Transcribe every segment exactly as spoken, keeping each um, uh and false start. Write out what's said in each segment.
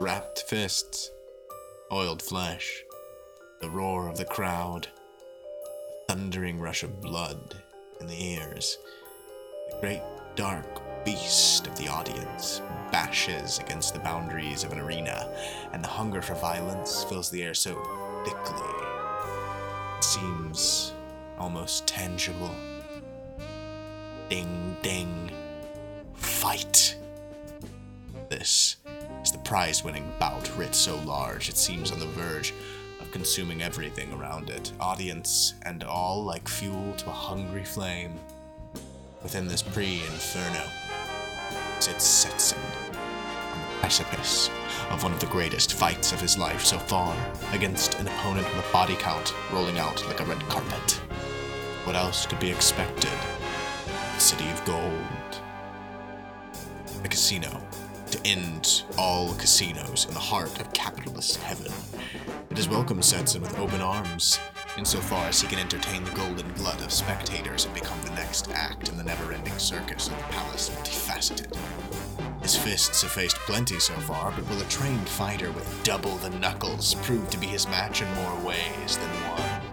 wrapped fists, oiled flesh, the roar of the crowd, the thundering rush of blood in the ears. The great dark beast of the audience bashes against the boundaries of an arena, and the hunger for violence fills the air so thickly it seems almost tangible. Ding, ding. Fight! This is the prize-winning bout writ so large it seems on the verge of consuming everything around it, audience and all like fuel to a hungry flame. Within this pre-inferno sits Setson on the precipice of one of the greatest fights of his life so far, against an opponent with a body count rolling out like a red carpet. What else could be expected? The City of Gold. A casino to end all casinos in the heart of capitalist heaven. It has welcomed Setson with open arms, insofar as he can entertain the golden blood of spectators and become the next act in the never-ending circus of the Palace Multifaceted. His fists have faced plenty so far, but will a trained fighter with double the knuckles prove to be his match in more ways than one?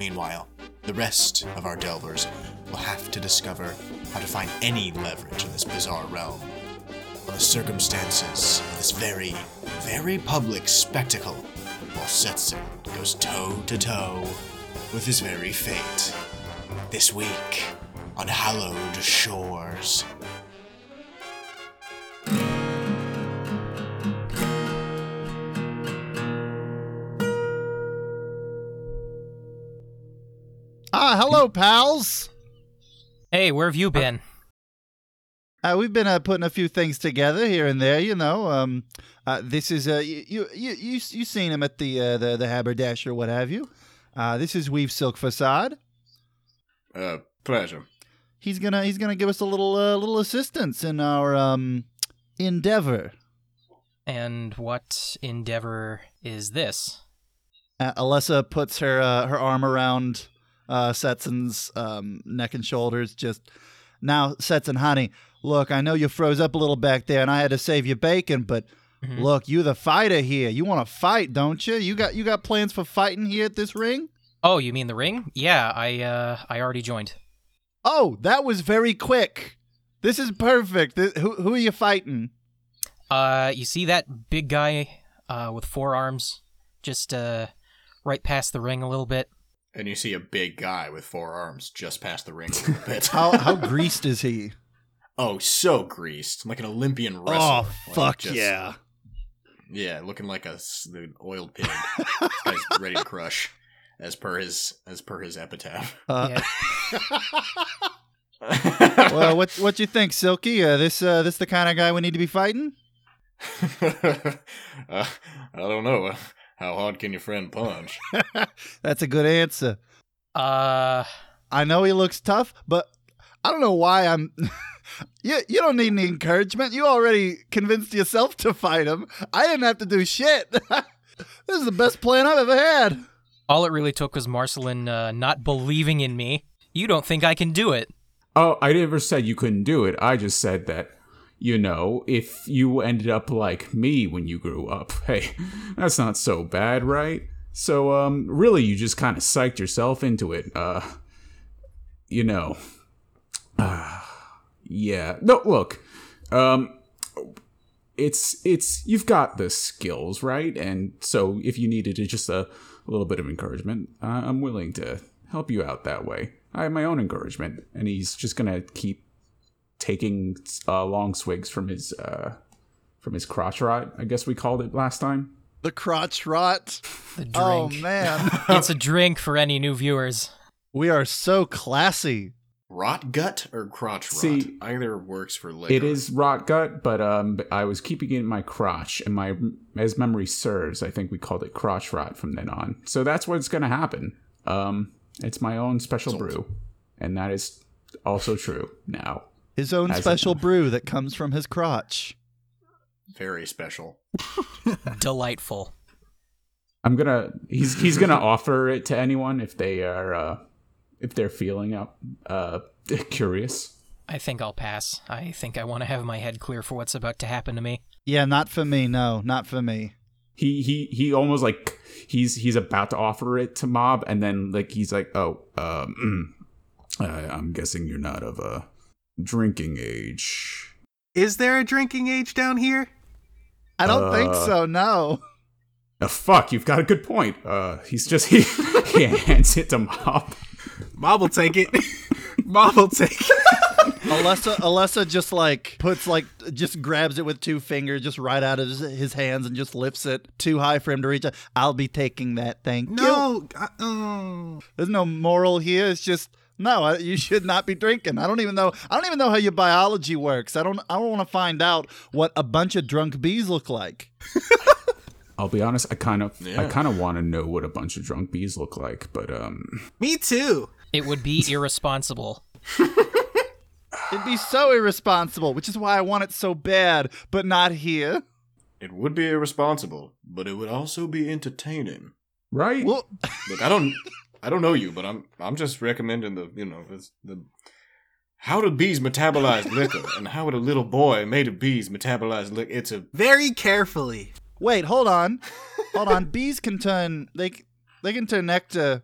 Meanwhile, the rest of our delvers will have to discover how to find any leverage in this bizarre realm. On the circumstances of this very, very public spectacle, while Setson goes toe-to-toe with his very fate. This week, on Hallowed Shores. Ah, hello, pals! Hey, where have you been? Uh, we've been uh, putting a few things together here and there, you know. Um, uh, this is uh, you you you you you've seen him at the uh, the the Haberdasher or what have you. Uh, this is Weave Silk Facade. Uh, pleasure. He's gonna he's gonna give us a little uh, little assistance in our um endeavor. And what endeavor is this? Uh, Alessa puts her uh, her arm around uh, Setson's um, neck and shoulders, just. Now, Setson, honey, look, I know you froze up a little back there, and I had to save you bacon, but mm-hmm. Look, you the fighter here. You want to fight, don't you? You got you got plans for fighting here at this ring? Oh, you mean the ring? Yeah, I uh, I already joined. Oh, that was very quick. This is perfect. This, who who are you fighting? Uh, you see that big guy uh, with four arms, just uh, right past the ring a little bit. And you see a big guy with four arms just past the ring a little bit. how, how greased is he? Oh, so greased. Like an Olympian wrestler. Oh, like fuck just, yeah. Yeah, looking like a, an oiled pig. This guy's ready to crush, as per his as per his epitaph. Uh, yeah. Well, what what you think, Silky? Uh, this uh, this the kind of guy we need to be fighting? uh, I don't know. How hard can your friend punch? That's a good answer. Uh, I know he looks tough, but I don't know why I'm... you, you don't need any encouragement. You already convinced yourself to fight him. I didn't have to do shit. This is the best plan I've ever had. All it really took was Marceline uh, not believing in me. You don't think I can do it. Oh, I never said you couldn't do it. I just said that. You know, if you ended up like me when you grew up, hey, that's not so bad, right? So, um, really, you just kind of psyched yourself into it. Uh, you know, uh, yeah. No, look, um, it's, it's, you've got the skills, right? And so if you needed just a, a little bit of encouragement, uh, I'm willing to help you out that way. I have my own encouragement, and he's just going to keep taking uh, long swigs from his uh, from his crotch rot, I guess we called it last time. The crotch rot. The drink. Oh man, it's a drink for any new viewers. We are so classy. Rot gut or crotch rot? See, either works for later. It is rot gut, but um, I was keeping it in my crotch, and my as memory serves, I think we called it crotch rot from then on. So that's what's going to happen. Um, it's my own special Salt. brew, and that is also true now. His own As special brew that comes from his crotch. Very special. Delightful. I'm gonna. He's he's gonna offer it to anyone if they are uh, if they're feeling up uh, curious. I think I'll pass. I think I want to have my head clear for what's about to happen to me. Yeah, not for me. No, not for me. He he he almost like he's he's about to offer it to Mob, and then like he's like, oh, um, I, I'm guessing you're not of a drinking age. Is there a drinking age down here? I don't uh, think so. No. Oh, fuck, you've got a good point. Uh, he's just he, he hands it to Mob. Mob will take it. Mob will take it. Alessa, Alessa just like puts like just grabs it with two fingers, just right out of his, his hands, and just lifts it too high for him to reach. I'll be taking that, thank no, you. No, uh, there's no moral here. It's just no. You should not be drinking. I don't even know. I don't even know how your biology works. I don't. I don't want to find out what a bunch of drunk bees look like. I'll be honest. I kind of. Yeah. I kind of want to know what a bunch of drunk bees look like, but um. Me too. It would be irresponsible. It'd be so irresponsible, which is why I want it so bad, but not here. It would be irresponsible, but it would also be entertaining. Right? Well, look, I don't, I don't know you, but I'm, I'm just recommending the, you know, the, the how do bees metabolize liquor, and how would a little boy made of bees metabolize liquor? It's a very carefully. Wait, hold on, hold on. Bees can turn they, they can turn nectar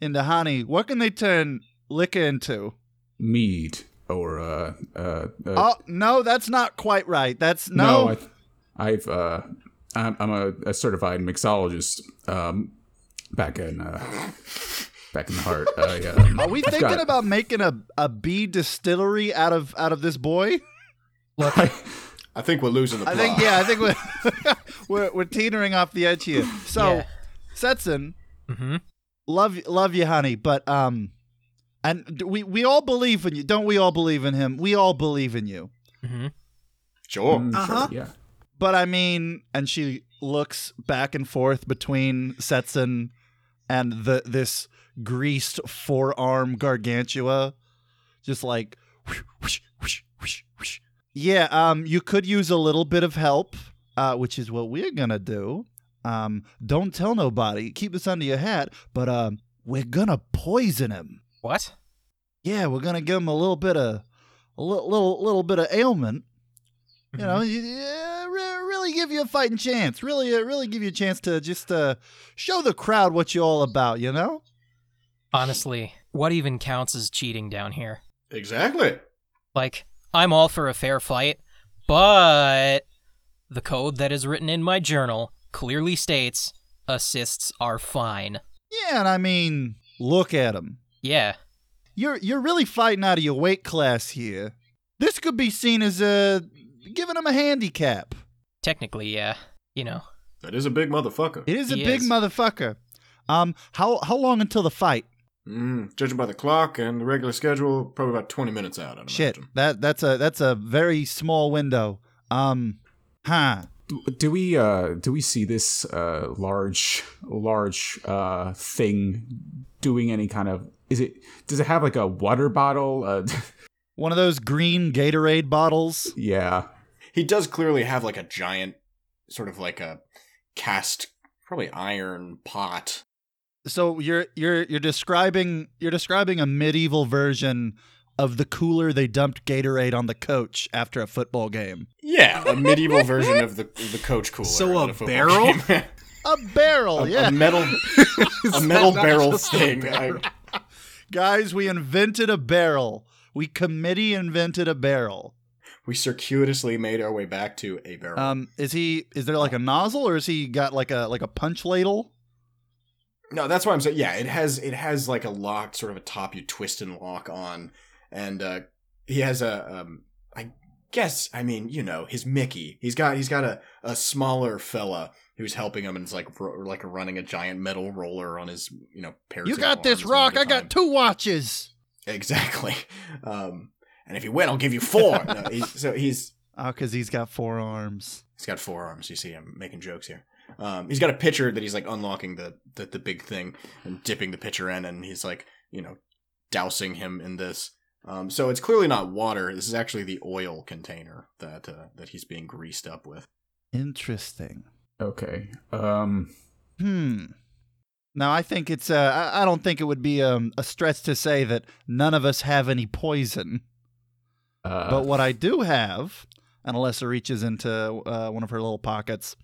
into honey. What can they turn liquor into? Mead. Or uh, uh, uh, oh no, that's not quite right. That's no. no I've, I've uh, I'm, I'm a, a certified mixologist. Um, back in uh, back in the heart. Uh, yeah. Are we I've thinking got... about making a, a bee distillery out of out of this boy? Look, I, I think we're losing the plot. I think yeah, I think we're we're, we're teetering off the edge here. So, yeah. Setson, mm-hmm. love love you, honey, but um. And we, we all believe in you. Don't we all believe in him? We all believe in you. Mm-hmm. Sure. Mm, uh-huh. Sure, yeah. But I mean, and she looks back and forth between Setson and the this greased forearm gargantua. Just like, whoosh, whoosh, whoosh, whoosh, whoosh. Yeah, um, you could use a little bit of help, uh, which is what we're going to do. Um, don't tell nobody. Keep this under your hat. But um, we're going to poison him. What? Yeah, we're gonna give him a little bit of a little little, little bit of ailment. You mm-hmm. know, yeah, really give you a fighting chance. Really, uh, really give you a chance to just uh, show the crowd what you're all about. You know. Honestly, what even counts as cheating down here? Exactly. Like, I'm all for a fair fight, but the code that is written in my journal clearly states assists are fine. Yeah, and I mean, look at him. Yeah. You're you're really fighting out of your weight class here. This could be seen as a, giving him a handicap. Technically, yeah. You know. That is a big motherfucker. It is he a big is. motherfucker. Um, how how long until the fight? Mm, judging by the clock and the regular schedule, probably about twenty minutes out. I'd Shit, imagine. that that's a that's a very small window. Um, huh. Do, do we uh do we see this uh large large uh thing doing any kind of? Is it? Does it have like a water bottle? Uh, One of those green Gatorade bottles? Yeah. He does clearly have like a giant, sort of like a cast, probably iron pot. So you're you're you're describing you're describing a medieval version of the cooler they dumped Gatorade on the coach after a football game. Yeah, a medieval version of the the coach cooler. So a, a barrel, a barrel, a, yeah, a metal, a metal barrel thing. Barrel? I, Guys, we invented a barrel. We committee invented a barrel. We circuitously made our way back to a barrel. Um, is he? Is there like a nozzle, or is he got like a like a punch ladle? No, that's why I'm saying. Yeah, it has it has like a lock, sort of a top you twist and lock on, and uh, he has a. Um, I guess I mean you know his Mickey. He's got he's got a, a smaller fella who's helping him, and it's like ro- like running a giant metal roller on his, you know, parachute. You got this rock. I got two watches. Exactly. Um, and if you win, I'll give you four. no, he's, so he's oh, because he's got four arms. He's got four arms. You see, I'm making jokes here. Um, he's got a pitcher that he's like unlocking the, the the big thing and dipping the pitcher in, and he's like, you know, dousing him in this. Um, so it's clearly not water. This is actually the oil container that uh, that he's being greased up with. Interesting. Okay. Um. Hmm. Now, I think it's, uh, I don't think it would be um, a stretch to say that none of us have any poison. Uh, but what I do have, and Alessa reaches into uh, one of her little pockets,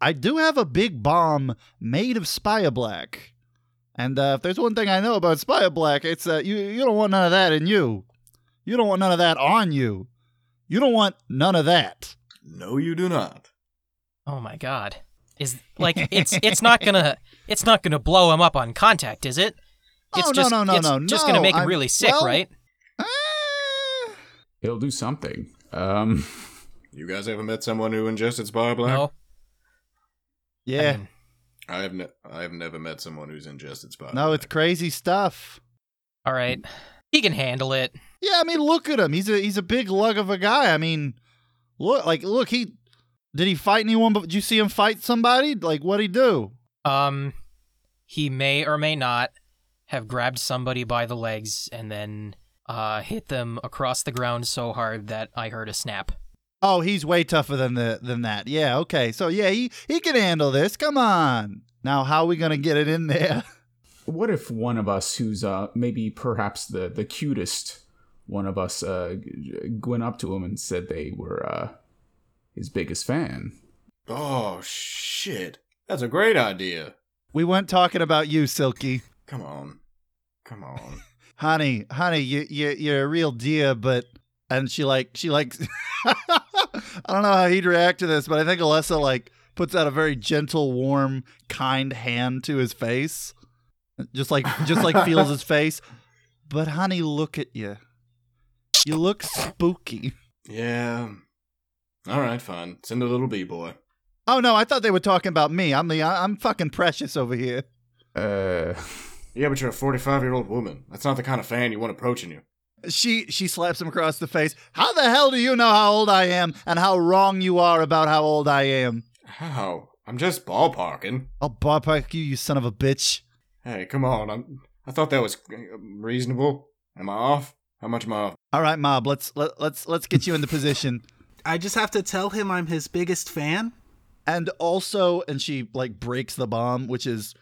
I do have a big bomb made of Spire Black. And uh, if there's one thing I know about Spire Black, it's that uh, you, you don't want none of that in you. You don't want none of that on you. You don't want none of that. No, you do not. Oh my God. Is like it's it's not gonna it's not gonna blow him up on contact, is it? It's oh, just, no, no, no, it's no, no. Just gonna make him I'm, really sick, well, right? Uh... He'll do something. Um, you guys ever met someone who ingested Spire Black? No. Yeah, I, mean, I have ne- I have never met someone who's ingested Spire Black. No, it's crazy stuff. All right, he can handle it. Yeah, I mean, look at him. He's a he's a big lug of a guy. I mean, look like look he. Did he fight anyone? But did you see him fight somebody? Like, what'd he do? Um, he may or may not have grabbed somebody by the legs and then uh, hit them across the ground so hard that I heard a snap. Oh, he's way tougher than the than that. Yeah, okay. So, yeah, he, he can handle this. Come on. Now, how are we going to get it in there? What if one of us who's uh, maybe perhaps the, the cutest one of us uh, went up to him and said they were... Uh... his biggest fan. Oh, shit. That's a great idea. We weren't talking about you, Silky. Come on. Come on. honey, honey, you, you, you're a real dear, but... And she, like, she, like... I don't know how he'd react to this, but I think Alessa, like, puts out a very gentle, warm, kind hand to his face. Just like, just like feels his face. But, honey, look at you. You look spooky. Yeah... All right, fine. Send a little b-boy. Oh, no, I thought they were talking about me. I'm the I'm fucking precious over here. Uh, Yeah, but you're a forty-five-year-old woman. That's not the kind of fan you want approaching you. She she slaps him across the face. How the hell do you know how old I am and how wrong you are about how old I am? How? I'm just ballparking. I'll ballpark you, you son of a bitch. Hey, come on. I'm, I thought that was reasonable. Am I off? How much am I off? All right, Mob, let's, let, let's, let's get you in the position. I just have to tell him I'm his biggest fan. And also, and she, like, breaks the bomb, which is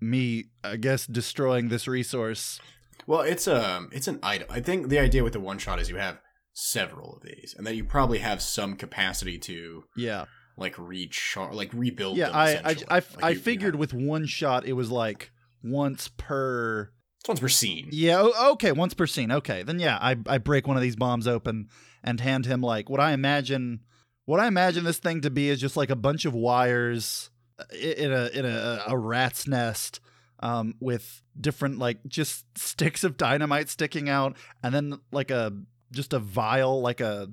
me, I guess, destroying this resource. Well, it's um, it's an item. I think the idea with the one-shot is you have several of these, and then you probably have some capacity to, yeah, like, recharge, like, rebuild yeah, them, I, essentially. Yeah, I, I, like I you, figured you know. With one shot, it was, like, once per... It's once per scene. Yeah, okay, once per scene. Okay, then, yeah, I, I break one of these bombs open... And hand him like what I imagine, what I imagine this thing to be is just like a bunch of wires in a in a, a rat's nest, um, with different like just sticks of dynamite sticking out, and then like a just a vial, like a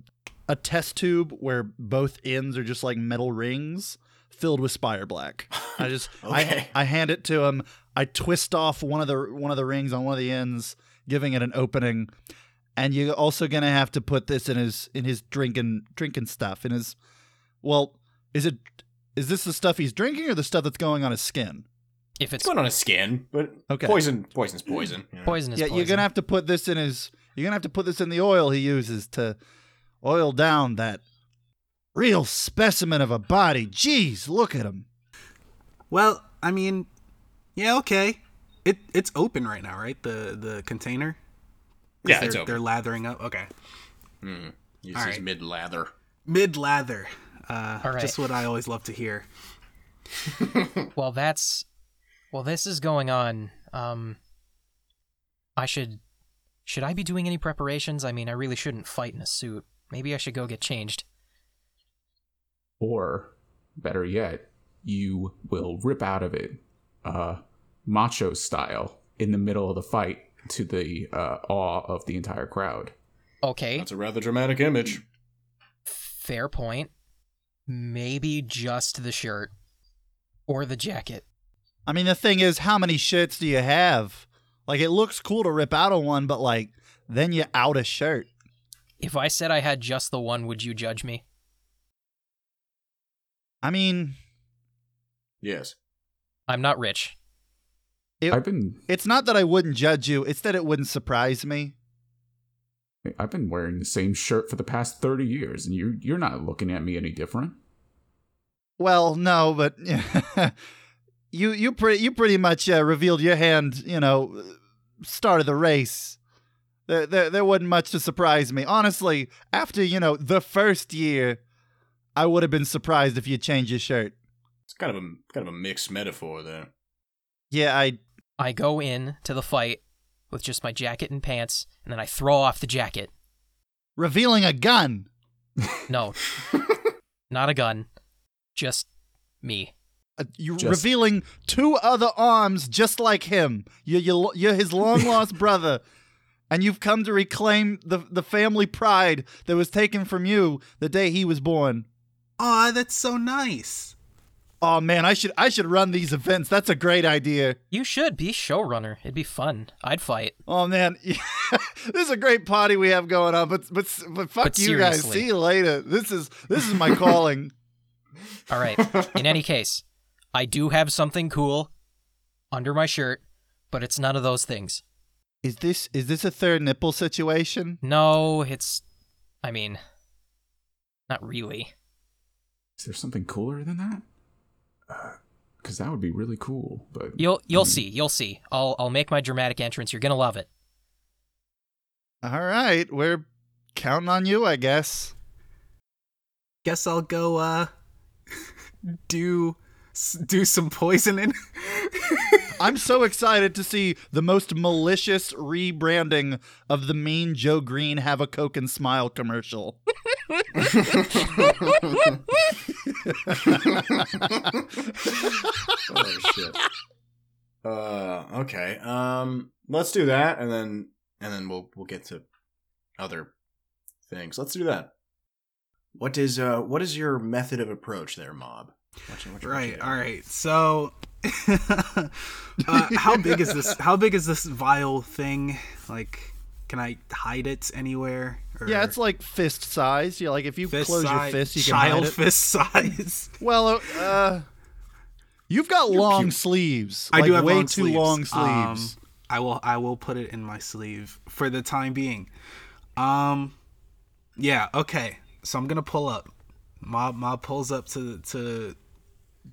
a test tube where both ends are just like metal rings filled with Spire Black. I just okay. I I hand it to him. I twist off one of the one of the rings on one of the ends, giving it an opening. And you're also gonna have to put this in his in his drinking drinking stuff in his, well, is it is this the stuff he's drinking or the stuff that's going on his skin? If it's, it's going on his skin, but okay. poison poison's poison. Yeah. Poison is yeah, poison. Yeah, you're gonna have to put this in his. You're gonna have to put this in the oil he uses to oil down that real specimen of a body. Jeez, look at him. Well, I mean, yeah, okay. It it's open right now, right? The the container. Yeah, they're, it's open. They're lathering up. Okay. Mm, this right. is mid-lather. Mid-lather. Uh, right. Just what I always love to hear. Well, that's... Well, this is going on. Um, I should... Should I be doing any preparations? I mean, I really shouldn't fight in a suit. Maybe I should go get changed. Or, better yet, you will rip out of it, uh, macho style, in the middle of the fight. To the uh, awe of the entire crowd. Okay. That's a rather dramatic image. Fair point. Maybe just the shirt. Or the jacket. I mean, the thing is, how many shirts do you have? Like, it looks cool to rip out of one, but, like, then you out a shirt. If I said I had just the one, would you judge me? I mean... Yes. I'm not rich. It, I've been, it's not that I wouldn't judge you, it's that it wouldn't surprise me. I've been wearing the same shirt for the past thirty years, and you, you're not looking at me any different. Well, no, but you you pretty you pretty much uh, revealed your hand, you know, start of the race. There, there, there wasn't much to surprise me. Honestly, after, you know, the first year, I would have been surprised if you changed your shirt. It's kind of a kind of a mixed metaphor there. Yeah, I... I go in to the fight with just my jacket and pants, and then I throw off the jacket. Revealing a gun! No. Not a gun. Just me. Uh, you're just... revealing two other arms just like him. You're, you're, you're his long-lost brother. And you've come to reclaim the the family pride that was taken from you the day he was born. Aw, that's so nice. Aw, man, I should I should run these events. That's a great idea. You should be showrunner. It'd be fun. I'd fight. Oh, man. This is a great party we have going on, but but, but fuck but you seriously. Guys. See you later. This is this is my calling. All right. In any case, I do have something cool under my shirt, but it's none of those things. Is this is this a third nipple situation? No, it's, I mean, not really. Is there something cooler than that? Because uh, that would be really cool. But you'll you'll I mean... see, you'll see. I'll I'll make my dramatic entrance. You're gonna love it. All right, we're counting on you, I guess. Guess I'll go uh do do some poisoning. I'm so excited to see the most malicious rebranding of the mean Joe Green Have a Coke and Smile commercial. Oh, shit. Uh, okay. Um, let's do that, and then and then we'll we'll get to other things. Let's do that. What is uh what is your method of approach there, Mob? Watch it, watch it, right. Watch it. All right. So. uh, how big is this? How big is this vial thing? Like, can I hide it anywhere? Or... Yeah, it's like fist size. Yeah, like if you fist close size, your fist, you can hide it. Child fist size. Well, uh, you've got You're long cute. Sleeves. I like, do have way long too sleeves. Long sleeves. Um, I will. I will put it in my sleeve for the time being. Um, yeah. Okay. So I'm gonna pull up. Mob Mob pulls up to to.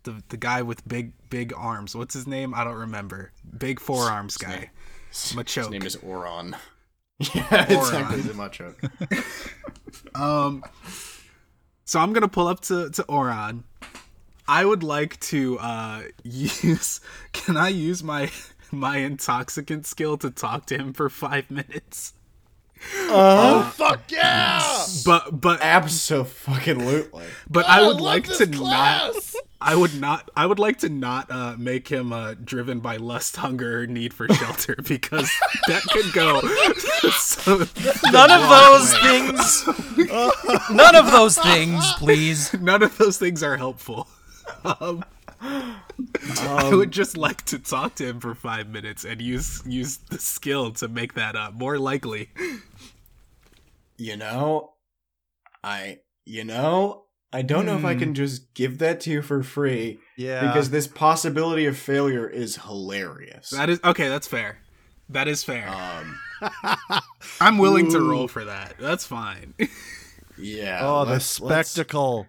The the guy with big big arms. What's his name? I don't remember. Big forearms his guy. Name, Machoke. His name is Oron. Yeah, it's exactly the Machoke. um, so I'm gonna pull up to to Oron. I would like to uh use. Can I use my my intoxicant skill to talk to him for five minutes? Uh, oh fuck yeah! But but abso-fucking-lutely. But oh, I would I like to class. Not. I would not. I would like to not uh, make him uh, driven by lust, hunger, or need for shelter, because that could go. So none of those way. Things. None of those things, please. None of those things are helpful. Um, um, I would just like to talk to him for five minutes and use use the skill to make that uh, more likely. You know, I. You know. I don't know mm. if I can just give that to you for free. Yeah. Because this possibility of failure is hilarious. That is okay, that's fair. That is fair. Um, I'm willing ooh. To roll for that. That's fine. Yeah. Oh, the spectacle.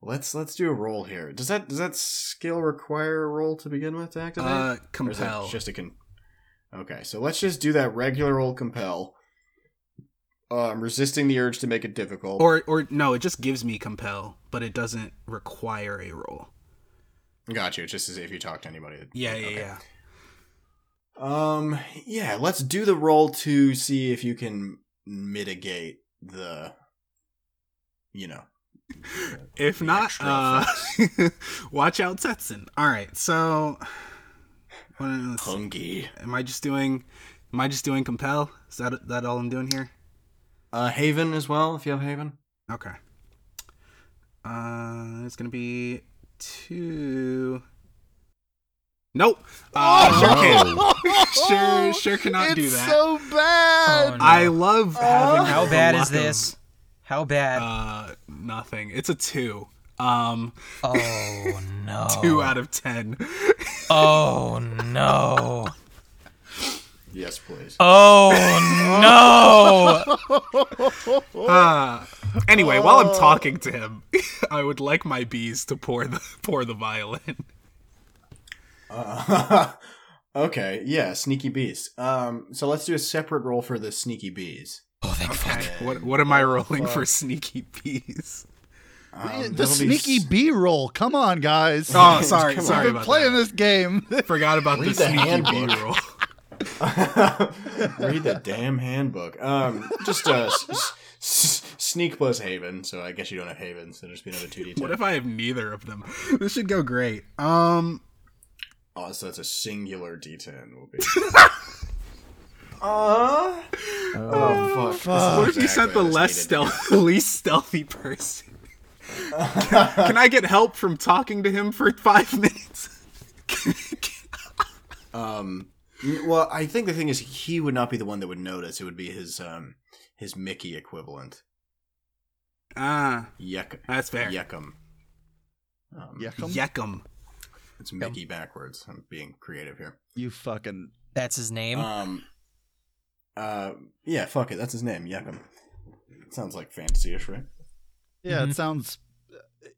Let's, let's let's do a roll here. Does that does that skill require a roll to begin with to activate? Uh compel. Just a con- Okay, so let's just do that regular old compel. Uh, I'm resisting the urge to make it difficult. Or or no, it just gives me compel, but it doesn't require a roll. Got you. It's just as if you talk to anybody. Yeah, yeah, okay. yeah. Um, yeah, let's do the roll to see if you can mitigate the, you know. The, if the not, uh, watch out, Setson. All right, so. Punky. Am I just doing, am I just doing compel? Is that that all I'm doing here? Uh, Haven as well, if you have Haven. Okay. Uh, it's gonna be two. Nope. Uh, oh! Sure can. Sure, sure cannot it's do that. It's so bad. Oh, no. I love oh. having. How bad is this? How bad? Uh, nothing. It's a two. Um. Oh no. Two out of ten. Oh no. Yes, please. Oh, no! uh, anyway, oh. while I'm talking to him, I would like my bees to pour the pour the violin. Uh, Okay, yeah, sneaky bees. Um, so let's do a separate roll for the sneaky bees. Oh, thank okay. fuck. What, what am I rolling fuck. for sneaky bees? Um, the sneaky be... bee roll. Come on, guys. Oh, sorry. Come sorry on. I've been about playing that. this game. Forgot about Read the, the sneaky handbook. bee roll. Read the damn handbook. Um, just uh, s- s- sneak plus haven. So I guess you don't have haven, so just be another two d ten. What if I have neither of them? This should go great. Um... Oh, so that's a singular d ten. Will be. Uh, oh fuck! Uh, what if exactly you sent the less stealth, least stealthy person? can, can I get help from talking to him for five minutes? um. Well, I think the thing is, he would not be the one that would notice. It would be his um his Mickey equivalent. Ah, Yekum. That's fair. Yekum. Um, Yekum. Yekum. It's Mickey yep. backwards. I'm being creative here. You fucking... That's his name? Um. Uh. Yeah, fuck it. That's his name. Yekum. Sounds like fantasy-ish, right? Yeah, mm-hmm. It sounds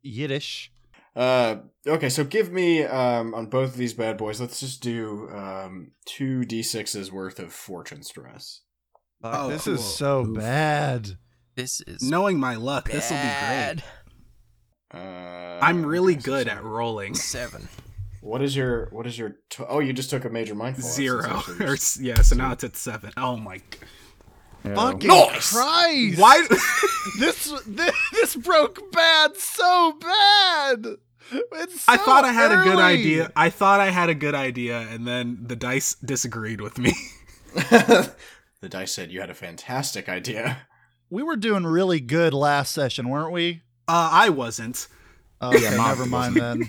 Yiddish. Uh. Okay, so give me, um, on both of these bad boys, let's just do um two d sixes worth of fortune stress. Uh, oh, this cool. is so Oof. bad. This is... Knowing my luck, this will be great. Uh, I'm really okay, so good seven. at rolling. Seven. What is your, what is your, t- oh, you just took a major mindful. Zero. Or, yeah, so now it's at seven. Oh my God. Fucking nice. Christ. Why? this, this, this broke bad so bad. It's so I thought I had early. a good idea. I thought I had a good idea and then the dice disagreed with me. The dice said you had a fantastic idea. We were doing really good last session, weren't we? Uh, I wasn't. Oh, okay, yeah, never mind then.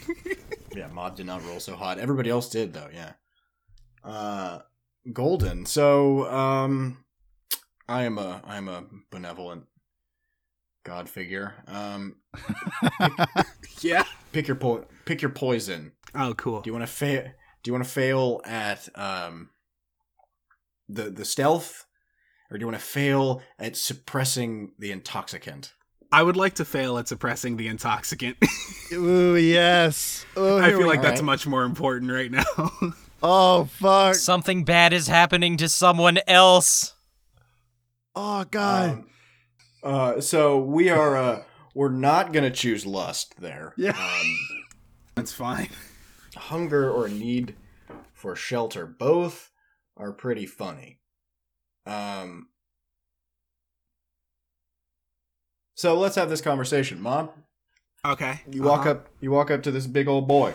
Yeah, Mob did not roll so hot. Everybody else did, though, yeah. Uh, Golden. So, um, I am a, I am a benevolent god figure. Um, pick, yeah. Pick your po- pick your poison. Oh, cool. Do you want to fail? Do you want to fail at um, the the stealth, or do you want to fail at suppressing the intoxicant? I would like to fail at suppressing the intoxicant. Ooh, yes. Ooh, I feel like that's right. much more important right now. Oh, fuck. Something bad is happening to someone else. Oh, God. Um, uh, so we are, uh, we're not going to choose lust there. Yeah. Um, that's fine. Hunger or need for shelter, both are pretty funny. Um... So let's have this conversation, Mom. Okay. You walk uh-huh. up. You walk up to this big old boy.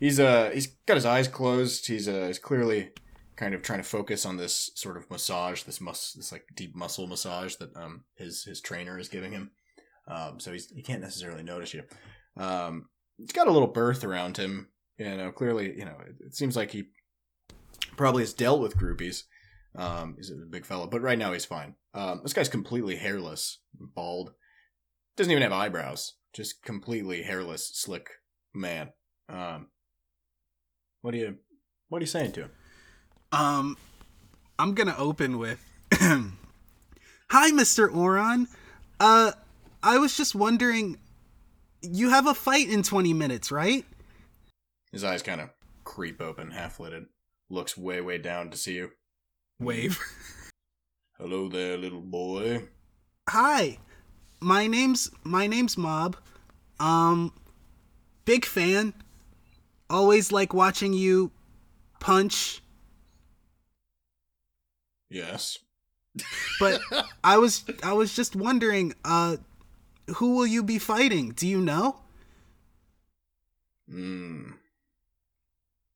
He's uh he's got his eyes closed. He's uh he's clearly kind of trying to focus on this sort of massage, this mus this like deep muscle massage that um his his trainer is giving him. Um, so he's he can't necessarily notice you. Um, he's got a little berth around him. You know, clearly, you know, it, it seems like he probably has dealt with groupies. Um, he's a big fellow, but right now he's fine. Um, this guy's completely hairless, bald. Doesn't even have eyebrows. Just completely hairless, slick man. Um, what are you, what are you saying to him? Um, I'm gonna open with, "Hi, Mister Oron. Uh, I was just wondering, you have a fight in twenty minutes, right?" His eyes kind of creep open, half-lidded. Looks way, way down to see you. Wave. "Hello there, little boy." "Hi. My name's my name's Mob. Um, big fan. Always like watching you punch." "Yes." "But I was I was just wondering, uh, who will you be fighting? Do you know?" Hmm.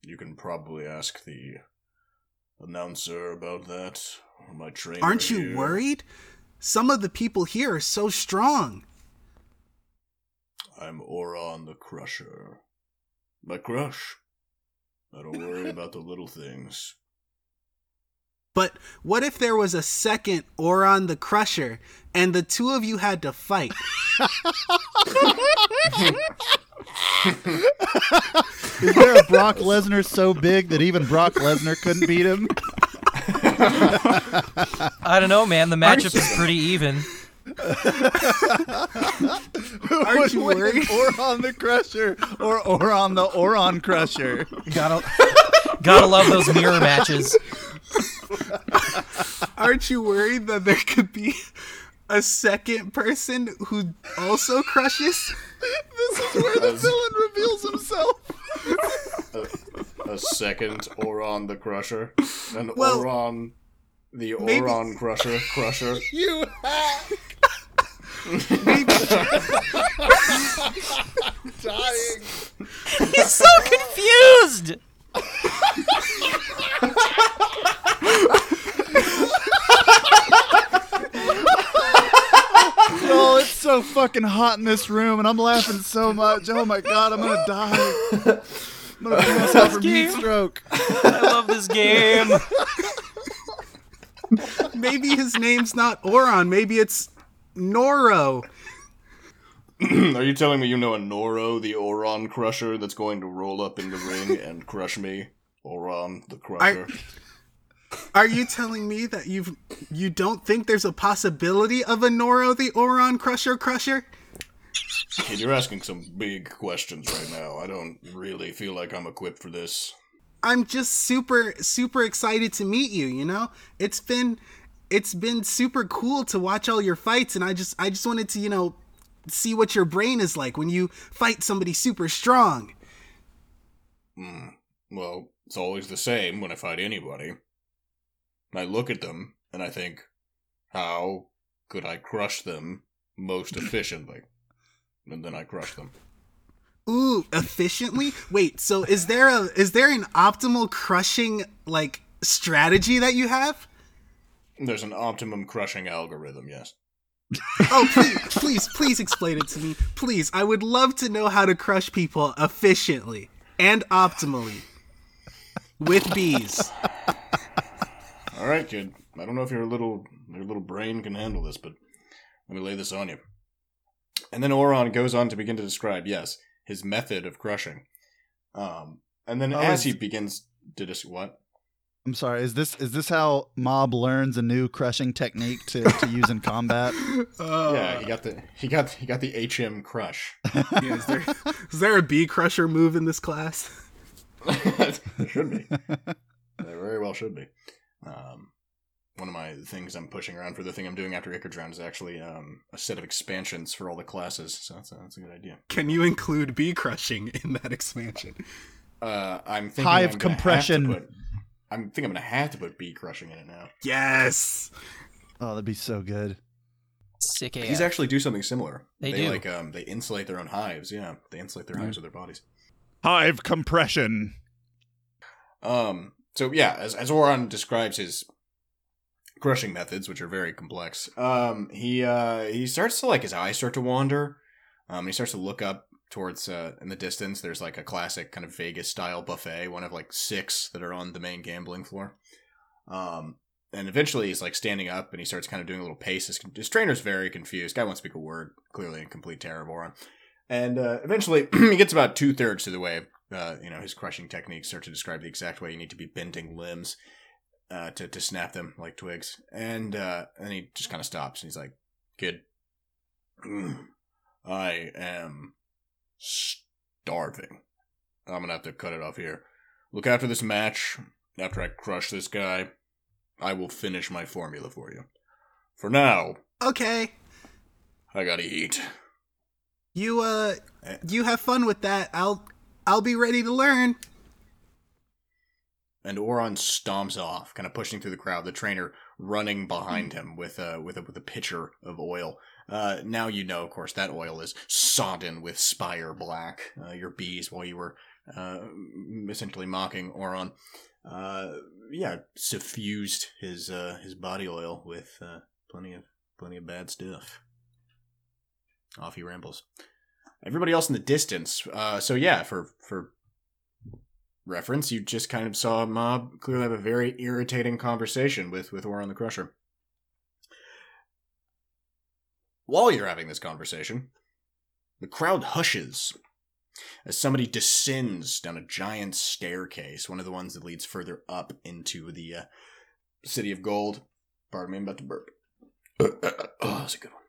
"You can probably ask the announcer about that. Or my trainer." "Aren't you here. worried? Some of the people here are so strong." "I'm Oron the Crusher. My crush. I don't worry about the little things." "But what if there was a second Oron the Crusher and the two of you had to fight?" Is there a Brock Lesnar so big that even Brock Lesnar couldn't beat him? I don't know, man. The matchup is pretty even. Aren't you worried? Oron the Crusher or Oron the Oron Crusher? I don't, Gotta love those mirror matches. Aren't you worried that there could be a second person who also crushes? This is where the villain reveals himself. a, a second Oron the Crusher. An well, Oron... The maybe. Oron Crusher. Crusher. You hack! Maybe. I'm dying. He's so confused! Oh, it's so fucking hot in this room, and I'm laughing so much. Oh my god, I'm gonna die. I'm gonna kill myself from heat stroke. I love this game. Maybe his name's not Oron. Maybe it's Noro. Are you telling me you know a Noro, the Oron Crusher, that's going to roll up in the ring and crush me? Oron the Crusher. Are, are you telling me that you've you don't think there's a possibility of a Noro, the Oron Crusher Crusher? Kid, you're asking some big questions right now. I don't really feel like I'm equipped for this. I'm just super, super excited to meet you, you know? It's been it's been super cool to watch all your fights, and I just I just wanted to, you know, see what your brain is like when you fight somebody super strong. Hmm. Well, it's always the same when I fight anybody. I look at them, and I think, how could I crush them most efficiently? And then I crush them. Ooh, efficiently? Wait, so is there a is there an optimal crushing, like, strategy that you have? There's an optimum crushing algorithm, yes. Oh, please, please, please explain it to me. Please, I would love to know how to crush people efficiently and optimally. With bees. All right, kid. I don't know if your little your little brain can handle this, but let me lay this on you. And then Oron goes on to begin to describe, yes, his method of crushing. Um, and then oh, as he begins to dis- what? I'm sorry, is this is this how Mob learns a new crushing technique to, to use in combat? Uh, yeah, he got the he got he got the H M crush. Yeah, is there is there a bee crusher move in this class? There should be. There very well should be. Um, one of my things I'm pushing around for the thing I'm doing after Icarus Round is actually um, a set of expansions for all the classes, so that's a, that's a good idea. Can you include bee crushing in that expansion? Uh, I'm thinking hive I'm compression. Put, I'm thinking I'm gonna have to put bee crushing in it now. Yes. Oh, that'd be so good. Sick ass. These actually do something similar. They, they do. Like um, they insulate their own hives. Yeah, they insulate their mm-hmm. hives with their bodies. Hive compression. Um. So yeah, as as Oron describes his crushing methods, which are very complex, um, he uh, he starts to, like, his eyes start to wander. Um, he starts to look up towards uh, in the distance. There's like a classic kind of Vegas style buffet, one of like six that are on the main gambling floor. Um, and eventually he's like standing up and he starts kind of doing a little pace. His, his trainer's very confused. Guy won't speak a word. Clearly in complete terror of Oron. And uh, eventually he gets about two thirds to the way. Uh, you know, his crushing techniques start to describe the exact way you need to be bending limbs uh, to, to snap them like twigs. And uh, and he just kind of stops and he's like, "Kid, I am starving. I'm going to have to cut it off here. Look after this match. After I crush this guy, I will finish my formula for you. For now. Okay. I got to eat. You, uh, you have fun with that. I'll... I'll be ready to learn." And Oron stomps off, kind of pushing through the crowd, the trainer running behind him with a, with a, with a pitcher of oil. Uh, now you know, of course, that oil is sodden with Spire Black, uh, your bees, while you were uh, essentially mocking Oron. Uh, yeah, suffused his uh, his body oil with uh, plenty of plenty of bad stuff. Off he rambles. Everybody else in the distance. Uh, so yeah, for for reference, you just kind of saw Mob clearly have a very irritating conversation with, with Oron the Crusher. While you're having this conversation, the crowd hushes as somebody descends down a giant staircase, one of the ones that leads further up into the uh, City of Gold. Pardon me, I'm about to burp. Oh, that's a good one.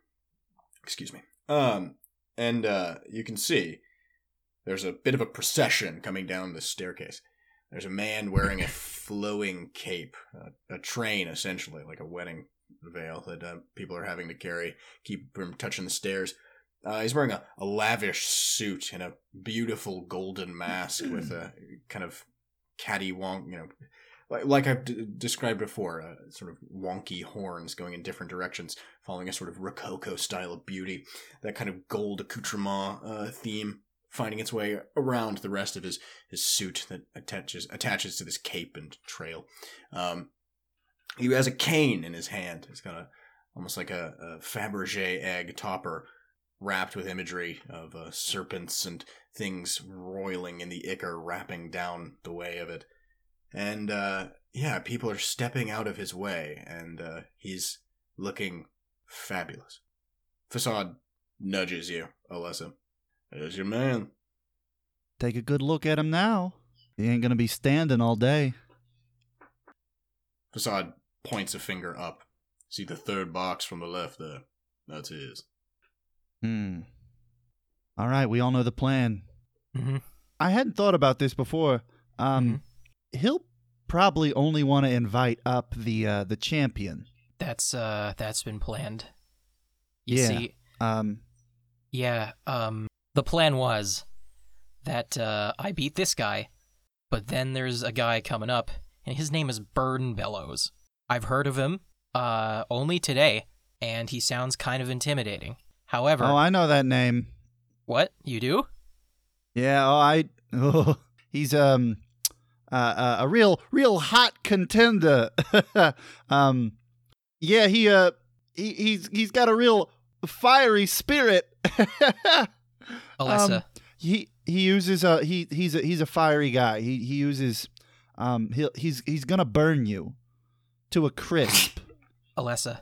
Excuse me. Um... And uh, you can see there's a bit of a procession coming down this staircase. There's a man wearing a flowing cape, a, a train, essentially, like a wedding veil that uh, people are having to carry, keep from touching the stairs. Uh, he's wearing a, a lavish suit and a beautiful golden mask with a kind of cattywonk, you know, like, like I've d- described before, uh, sort of wonky horns going in different directions, following a sort of Rococo style of beauty, that kind of gold accoutrement uh, theme. Finding its way around the rest of his, his suit that attaches attaches to this cape and trail. Um, he has a cane in his hand. It's got a almost like a, a Fabergé egg topper wrapped with imagery of uh, serpents and things roiling in the ichor, wrapping down the way of it. And uh, yeah, people are stepping out of his way, and uh, he's looking fabulous. Facade nudges you, Alessa. There's your man. Take a good look at him now. He ain't gonna be standing all day. Facade points a finger up. See the third box from the left there. That's his. Hmm. All right, we all know the plan. Mm-hmm. I hadn't thought about this before. Um, mm-hmm. He'll probably only want to invite up the uh, the champion. That's uh, that's been planned. You yeah. See, um. Yeah. Um. The plan was that uh, I beat this guy, but then there's a guy coming up, and his name is Burn Bellows. I've heard of him uh, only today, and he sounds kind of intimidating. However... Oh, I know that name. What? You do? Yeah, oh, I... Oh, he's um uh, uh, a real, real hot contender. um, yeah, he uh he, he's he's got a real fiery spirit. Alessa. Um, he he uses a he he's a he's a fiery guy. He he uses um he he's he's gonna burn you to a crisp. Alessa,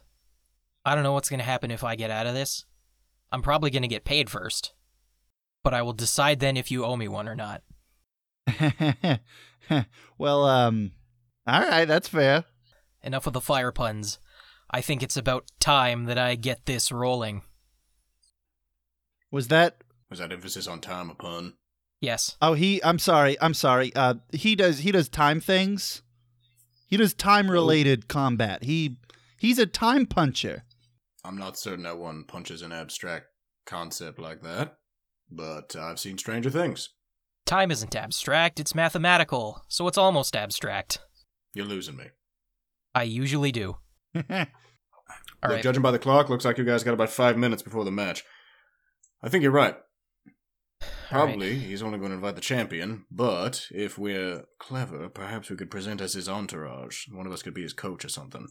I don't know what's gonna happen if I get out of this. I'm probably gonna get paid first, but I will decide then if you owe me one or not. Well, um, all right, that's fair. Enough with the fire puns. I think it's about time that I get this rolling. Was that? Was that emphasis on time a pun? Yes. Oh, he, I'm sorry, I'm sorry. Uh, he does, he does time things. He does time-related oh. combat. He, he's a time puncher. I'm not certain that one punches an abstract concept like that, but I've seen stranger things. Time isn't abstract, it's mathematical, so it's almost abstract. You're losing me. I usually do. All Look, right. Judging by the clock, looks like you guys got about five minutes before the match. I think you're right. Probably right. He's only going to invite the champion, but if we're clever, perhaps we could present as his entourage. One of us could be his coach or something.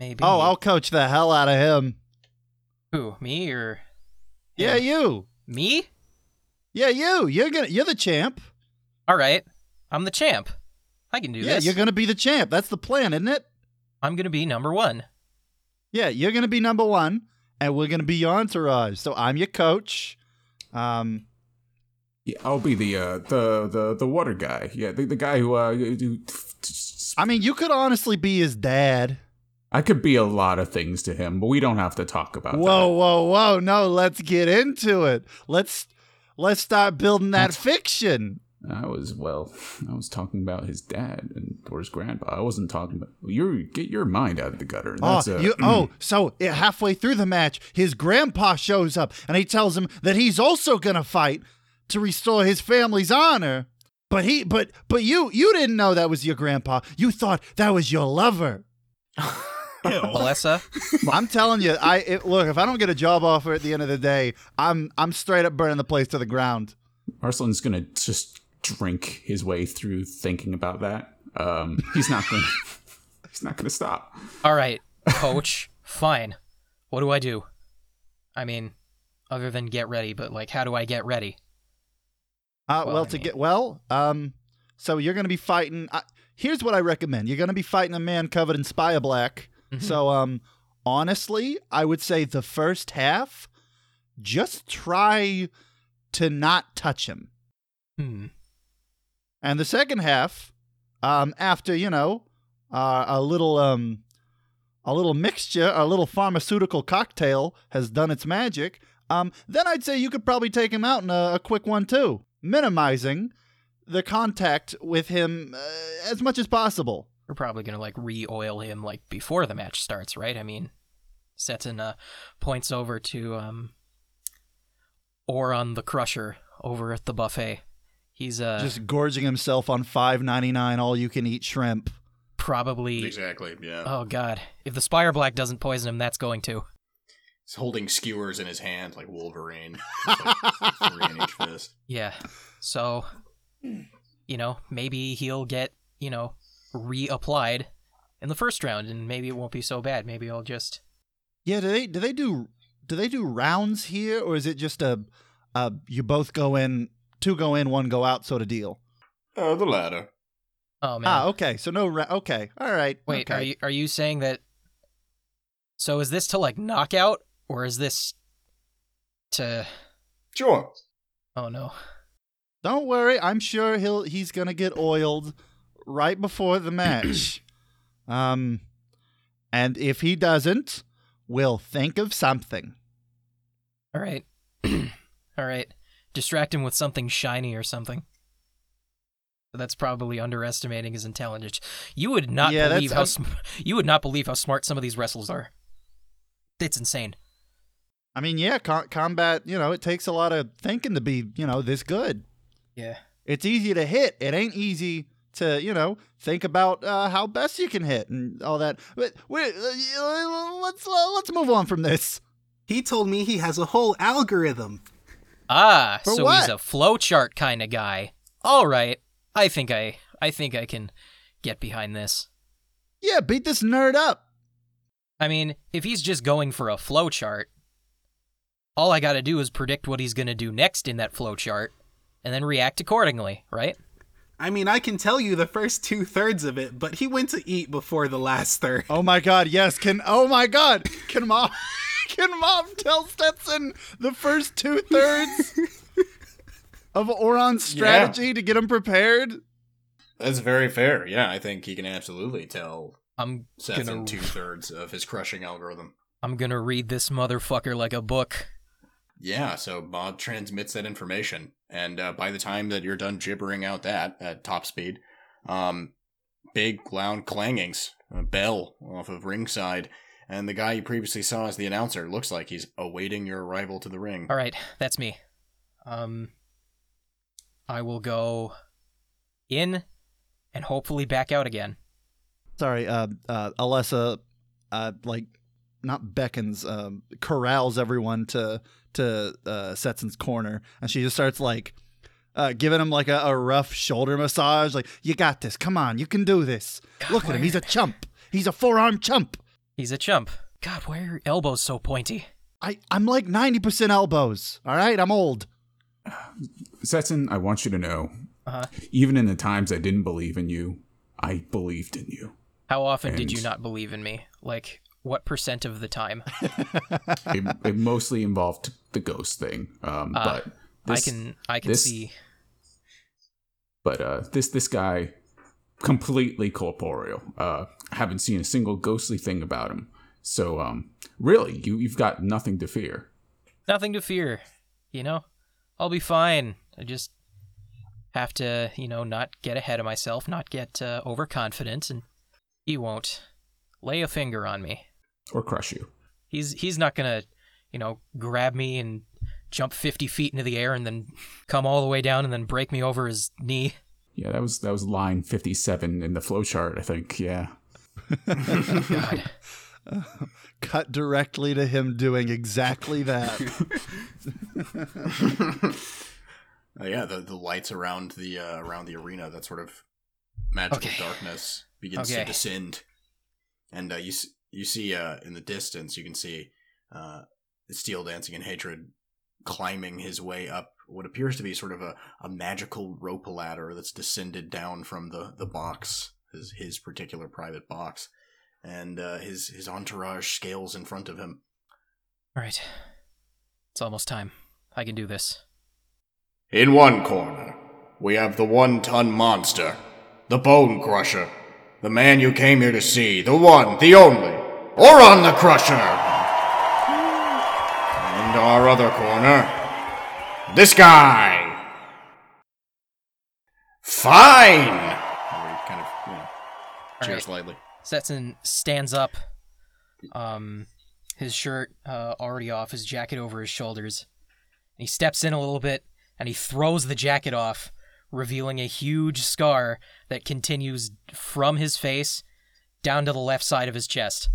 Maybe. Oh, I'll coach the hell out of him. Who, me or? Yeah, yeah you. Me? Yeah, you. You're gonna. You're the champ. All right, I'm the champ. I can do yeah, this. Yeah, you're gonna be the champ. That's the plan, isn't it? I'm gonna be number one. Yeah, you're gonna be number one. And we're going to be your entourage. So I'm your coach. Um, yeah, I'll be the, uh, the the the water guy. Yeah, the, the guy who... Uh, who I mean, you could honestly be his dad. I could be a lot of things to him, but we don't have to talk about whoa, that. Whoa, whoa, whoa. No, let's get into it. Let's let's start building that That's, fiction. I was, well, I was talking about his dad and or his grandpa. I wasn't talking about... You get your mind out of the gutter. That's oh, a, you, mm. oh, so halfway through the match, his grandpa shows up, and he tells him that he's also going to fight to restore his family's honor. But he, but but you you didn't know that was your grandpa. You thought that was your lover. Alessa, I'm telling you, I it, look, if I don't get a job offer at the end of the day, I'm I'm straight up burning the place to the ground. Marceline's going to just... drink his way through thinking about that. Um, he's not going. He's not going to stop. All right, coach. Fine. What do I do? I mean, other than get ready, but like, how do I get ready? Uh, well, well to mean. get well. Um, so you're going to be fighting. Uh, here's what I recommend. You're going to be fighting a man covered in Spire Black. Mm-hmm. So, um, honestly, I would say the first half, just try to not touch him. Hmm. And the second half, um, after, you know, uh, a little um, a little mixture, a little pharmaceutical cocktail has done its magic, um, then I'd say you could probably take him out in a, a quick one, too, minimizing the contact with him uh, as much as possible. We're probably going to, like, re-oil him, like, before the match starts, right? I mean, Setson uh, points over to um, Oron the Crusher over at the buffet. He's uh, just gorging himself on five ninety-nine all-you-can-eat shrimp. Probably. Exactly, yeah. Oh, God. If the Spire Black doesn't poison him, that's going to. He's holding skewers in his hand like Wolverine. Like three in each fist. Yeah. So, you know, maybe he'll get, you know, reapplied in the first round, and maybe it won't be so bad. Maybe I'll just. Yeah. Do they do they do do they do rounds here, or is it just a, a you both go in, two go in, one go out sort of deal? Oh, uh, the latter. Oh man. Ah, okay. So no. Ra- okay. All right. Wait. Okay. Are you are you saying that? So is this to like knockout, or is this to? Sure. Oh no. Don't worry. I'm sure he'll he's gonna get oiled right before the match. um, and if he doesn't, we'll think of something. All right. All right. Distract him with something shiny or something. That's probably underestimating his intelligence. You would not yeah, believe how sm- you would not believe how smart some of these wrestlers are. It's insane. I mean, yeah, co- combat, you know, it takes a lot of thinking to be, you know, this good. Yeah. It's easy to hit. It ain't easy to, you know, think about uh, how best you can hit and all that. But wait, let's uh, let's move on from this. He told me he has a whole algorithm. Ah, For so what? He's a flowchart kind of guy. All right, I think I, I think I can get behind this. Yeah, beat this nerd up. I mean, if he's just going for a flowchart, all I gotta do is predict what he's gonna do next in that flowchart, and then react accordingly, right? I mean, I can tell you the first two thirds of it, but he went to eat before the last third. Oh my god, yes, can, oh my god, can Mob, can Mob tell Setson the first two thirds of Oron's strategy yeah. to get him prepared? That's very fair, yeah, I think he can absolutely tell. I'm gonna two thirds of his crushing algorithm. I'm gonna read this motherfucker like a book. Yeah, so Mob transmits that information, and uh, by the time that you're done gibbering out that at top speed, um, big loud clangings, a bell off of ringside, and the guy you previously saw as the announcer looks like he's awaiting your arrival to the ring. All right, that's me. Um, I will go in and hopefully back out again. Sorry, uh, uh, Alessa, uh, like, not beckons, um, corrals everyone to to uh, Setson's corner, and she just starts, like, uh, giving him, like, a, a rough shoulder massage, like, you got this, come on, you can do this. God, look at him, he's a chump. He's a forearm chump. He's a chump. God, why are your elbows so pointy? I, I'm, like, ninety percent elbows, all right? I'm old. Setson, I want you to know, uh-huh. even in the times I didn't believe in you, I believed in you. How often and did you not believe in me? Like, what percent of the time? it, it mostly involved the ghost thing. Um, uh, but this, I can, I can this, see. But uh, this this guy, completely corporeal. Uh, haven't seen a single ghostly thing about him. So um, really, you you've got nothing to fear. Nothing to fear. You know, I'll be fine. I just have to, you know, not get ahead of myself, not get uh, overconfident, and. He won't lay a finger on me. Or crush you. He's he's not going to, you know, grab me and jump fifty feet into the air and then come all the way down and then break me over his knee. Yeah, that was that was line fifty-seven in the flowchart, I think, yeah. God. Cut directly to him doing exactly that. uh, yeah, the, the lights around the uh, around the arena, that sort of magical okay. darkness begins okay. to descend, and uh, you you see uh, in the distance you can see uh, Steel Dancing in Hatred climbing his way up what appears to be sort of a, a magical rope ladder that's descended down from the, the box, his his particular private box, and uh, his his entourage scales in front of him. All right, it's almost time. I can do this. In one corner, we have the one-ton monster, the Bone Crusher. The man you came here to see, the one, the only, Oron the Crusher! And our other corner, this guy! Fine! And we kind of, you know, cheers right. lightly. Setson stands up, um, his shirt uh, already off, his jacket over his shoulders. And he steps in a little bit, and he throws the jacket off, revealing a huge scar that continues from his face down to the left side of his chest.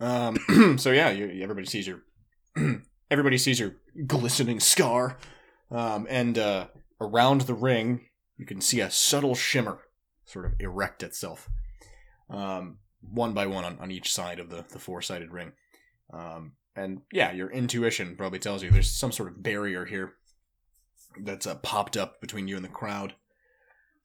Um. So yeah, you, everybody sees your everybody sees your glistening scar, um, and uh, around the ring you can see a subtle shimmer sort of erect itself, um, one by one on, on each side of the, the four sided ring, um, and yeah, your intuition probably tells you there's some sort of barrier here that's uh, popped up between you and the crowd.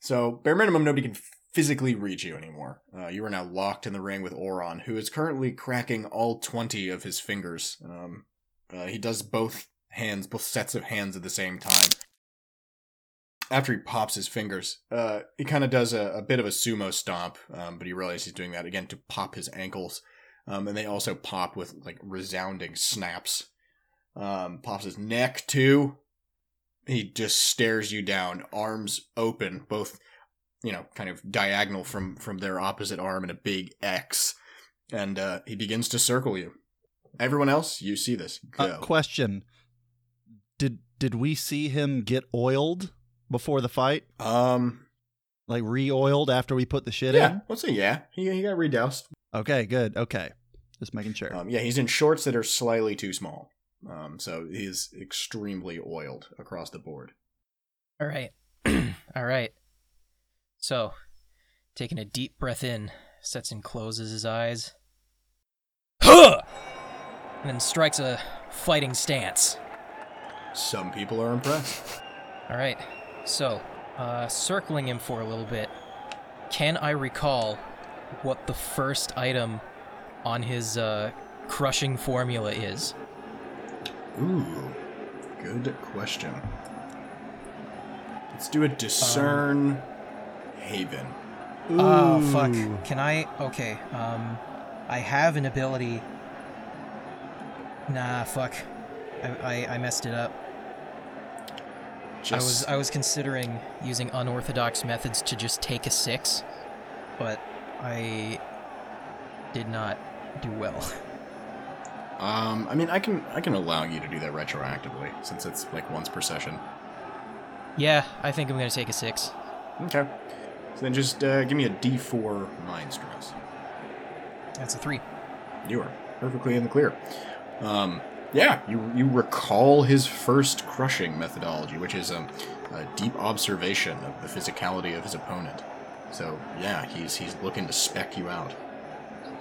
So bare minimum, nobody can physically reach you anymore. Uh, you are now locked in the ring with Oron, who is currently cracking all twenty of his fingers. Um, uh, he does both hands, both sets of hands at the same time. After he pops his fingers, uh, he kind of does a, a bit of a sumo stomp, um, but he realizes he's doing that again to pop his ankles. Um, and they also pop with like resounding snaps. Um, pops his neck too. He just stares you down, arms open, both, you know, kind of diagonal from, from their opposite arm in a big X, and uh, he begins to circle you. Everyone else, you see this. Go. Uh, question. Did did we see him get oiled before the fight? Um, Like re-oiled after we put the shit yeah, in? Yeah, let's say yeah. He, he got redoused. Okay, good. Okay. Just making sure. Um, yeah, he's in shorts that are slightly too small. Um, so he's extremely oiled across the board. All right. All right. So, taking a deep breath in, Setson closes his eyes, huh! And then strikes a fighting stance. Some people are impressed. All right, so, uh, circling him for a little bit, can I recall what the first item on his uh, crushing formula is? Ooh, good question. Let's do a discern... Um, Haven. Ooh. Oh, fuck. Can I... Okay. Um, I have an ability... Nah, fuck. I, I, I messed it up. Just... I was I was considering using unorthodox methods to just take a six, but I did not do well. Um, I mean, I can I can allow you to do that retroactively, since it's like once per session. Yeah, I think I'm going to take a six. Okay. So then just uh, give me a D four mind stress. That's a three. You are perfectly in the clear. Um, yeah, you you recall his first crushing methodology, which is um, a deep observation of the physicality of his opponent. So, yeah, he's he's looking to spec you out.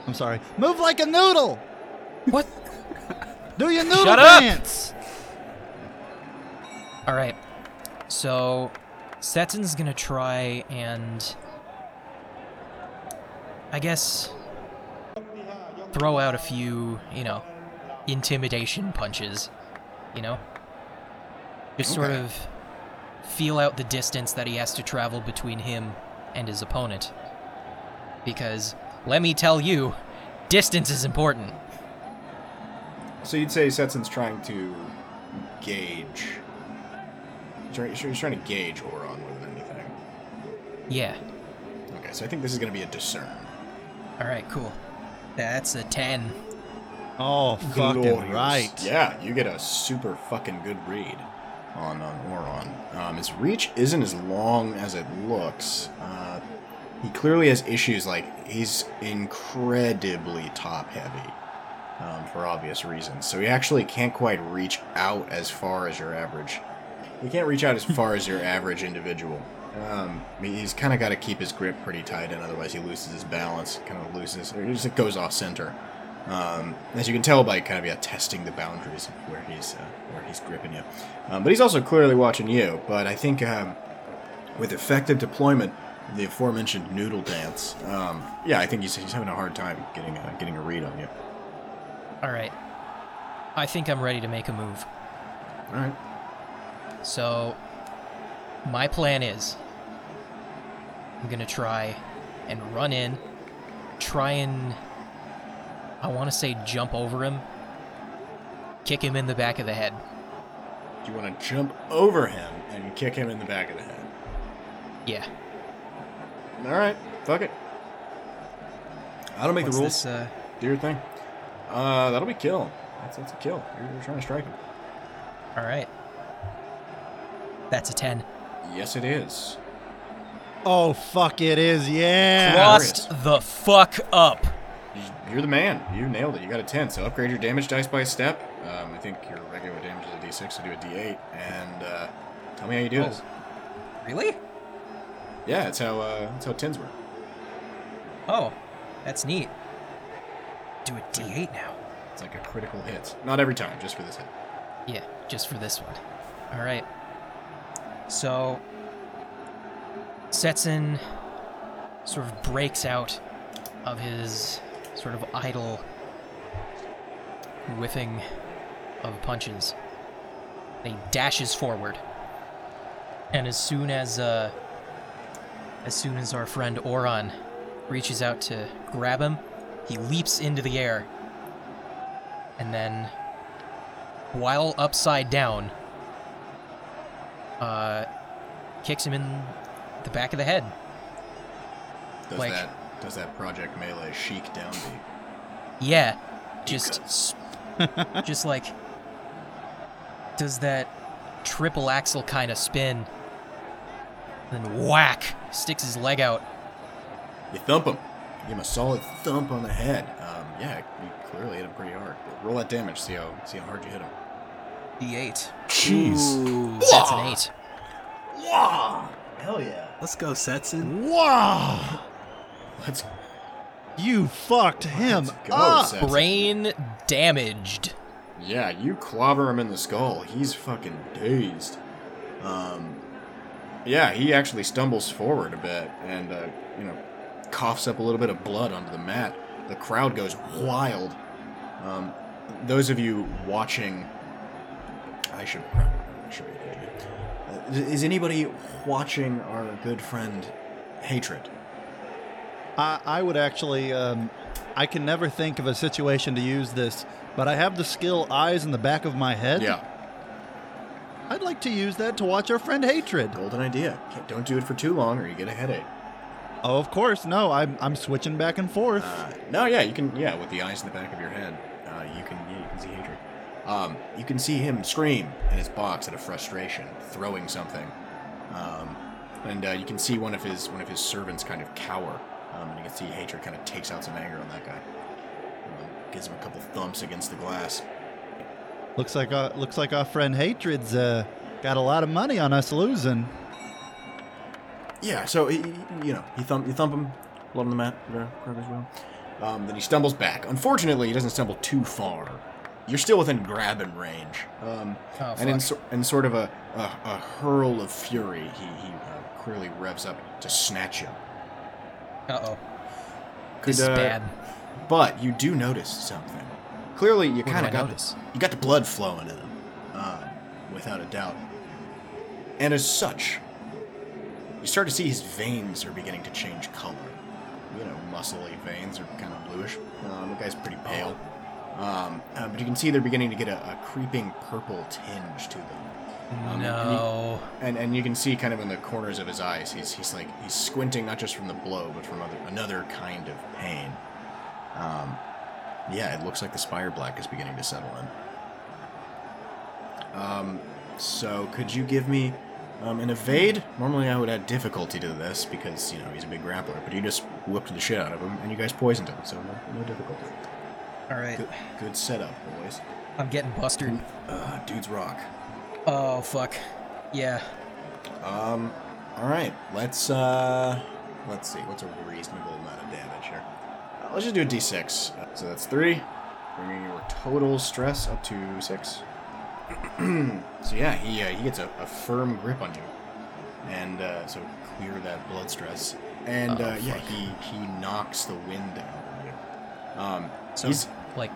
I'm sorry. Move like a noodle! What? Do your noodle Shut dance! Up! All right. So... Setson's gonna try and, I guess, throw out a few, you know, intimidation punches, you know? Just okay. sort of feel out the distance that he has to travel between him and his opponent. Because, let me tell you, distance is important. So you'd say Setson's trying to gauge... He's trying to gauge Oron more than anything. Yeah. Okay, so I think this is going to be a discern. All right, cool. That's a ten. Oh, fucking Glorious. Right. Yeah, you get a super fucking good read on, on Oron. Um, his reach isn't as long as it looks. Uh, he clearly has issues, like, he's incredibly top-heavy. Um, for obvious reasons. So he actually can't quite reach out as far as your average... He can't reach out as far as your average individual. Um, I mean, he's kind of got to keep his grip pretty tight in, otherwise he loses his balance, kind of loses, or just, it goes off center. Um, as you can tell by kind of yeah, testing the boundaries of where he's uh, where he's gripping you. Um, but he's also clearly watching you. But I think um, with effective deployment, the aforementioned noodle dance, um, yeah, I think he's, he's having a hard time getting a, getting a read on you. All right, I think I'm ready to make a move. All right. So, my plan is, I'm going to try and run in, try and, I want to say jump over him, kick him in the back of the head. You want to jump over him and kick him in the back of the head? Yeah. All right. Fuck it. I don't make What's the rules. This, uh... Do your thing. Uh, that'll be kill. That's, that's a kill. You're, you're trying to strike him. All right. That's a ten. Yes, it is. Oh, fuck, it is. Yeah. Crossed the fuck up. You're the man. You nailed it. You got a ten. So upgrade your damage dice by a step. Um, I think your regular damage is a d six, so do a d eight. And uh, tell me how you do oh. this. Really? Yeah, that's how uh, that's how tens work. Oh, that's neat. Do a d eight now. It's like a critical hit. Not every time, just for this hit. Yeah, just for this one. All right. So Setson sort of breaks out of his sort of idle whiffing of punches. And he dashes forward. And as soon as uh, as soon as our friend Oron reaches out to grab him, he leaps into the air. And then, while upside down, uh, kicks him in the back of the head. Does like, that does that Project Melee chic downbeat? Yeah, just just like does that triple axel kind of spin. Then whack, sticks his leg out. You thump him. Give him a solid thump on the head. Um, yeah, you clearly hit him pretty hard. But roll that damage. See how see how hard you hit him. D eight. Jeez. Ooh, that's an eight. Wow. Hell yeah. Let's go, Setson. Wow. Let's. You fucked him go, up. Setson. Brain damaged. Yeah, you clobber him in the skull. He's fucking dazed. Um. Yeah, he actually stumbles forward a bit, and uh, you know. coughs up a little bit of blood onto the mat. The crowd goes wild. Um, those of you watching, I should probably, I should be an idiot. Uh, is anybody watching our good friend Hatred? I, I would actually, um, I can never think of a situation to use this, but I have the skill eyes in the back of my head. Yeah. I'd like to use that to watch our friend Hatred. Golden idea. Don't do it for too long or you get a headache. Oh, of course. No, I'm I'm switching back and forth. Uh, no, yeah, you can. Yeah, with the eyes in the back of your head, uh, you can. Yeah, you can see Hatred. Um, you can see him scream in his box out of frustration, throwing something, um, and uh, you can see one of his one of his servants kind of cower, um, and you can see Hatred kind of takes out some anger on that guy, um, gives him a couple thumps against the glass. Looks like our, looks like our friend Hatred's uh, got a lot of money on us losing. Yeah, so, he, you know, you thump, you thump him, blood on the mat, grab his well. Um, then he stumbles back. Unfortunately, he doesn't stumble too far. You're still within grabbing range. Um, oh, and in, so, in sort of a, a, a hurl of fury, he, he uh, clearly revs up to snatch him. Uh-oh. Could, this is uh, bad. But you do notice something. Clearly, you kind of got the, you got the blood flowing in him, uh, without a doubt. And as such, you start to see his veins are beginning to change color. You know, muscly veins are kind of bluish. Um, the guy's pretty pale. Um, uh, but you can see they're beginning to get a, a creeping purple tinge to them. Um, no. And, he, and and you can see kind of in the corners of his eyes, he's he's like, he's squinting not just from the blow, but from other, another kind of pain. Um, yeah, it looks like the Spire Black is beginning to settle in. Um, so could you give me Um, an evade? Normally I would add difficulty to this because, you know, he's a big grappler, but you just whipped the shit out of him and you guys poisoned him, so no, no difficulty. Alright. Good, good setup, boys. I'm getting busted. Uh, dude's rock. Oh, fuck. Yeah. Um, alright. Let's, uh, let's see. What's a reasonable amount of damage here? Uh, let's just do a d six. Uh, so that's three. Bringing your total stress up to six. So yeah, he uh, he gets a, a firm grip on you, and uh, so clear that blood stress. And uh, yeah, he, he knocks the wind out of you. Um, so he's, like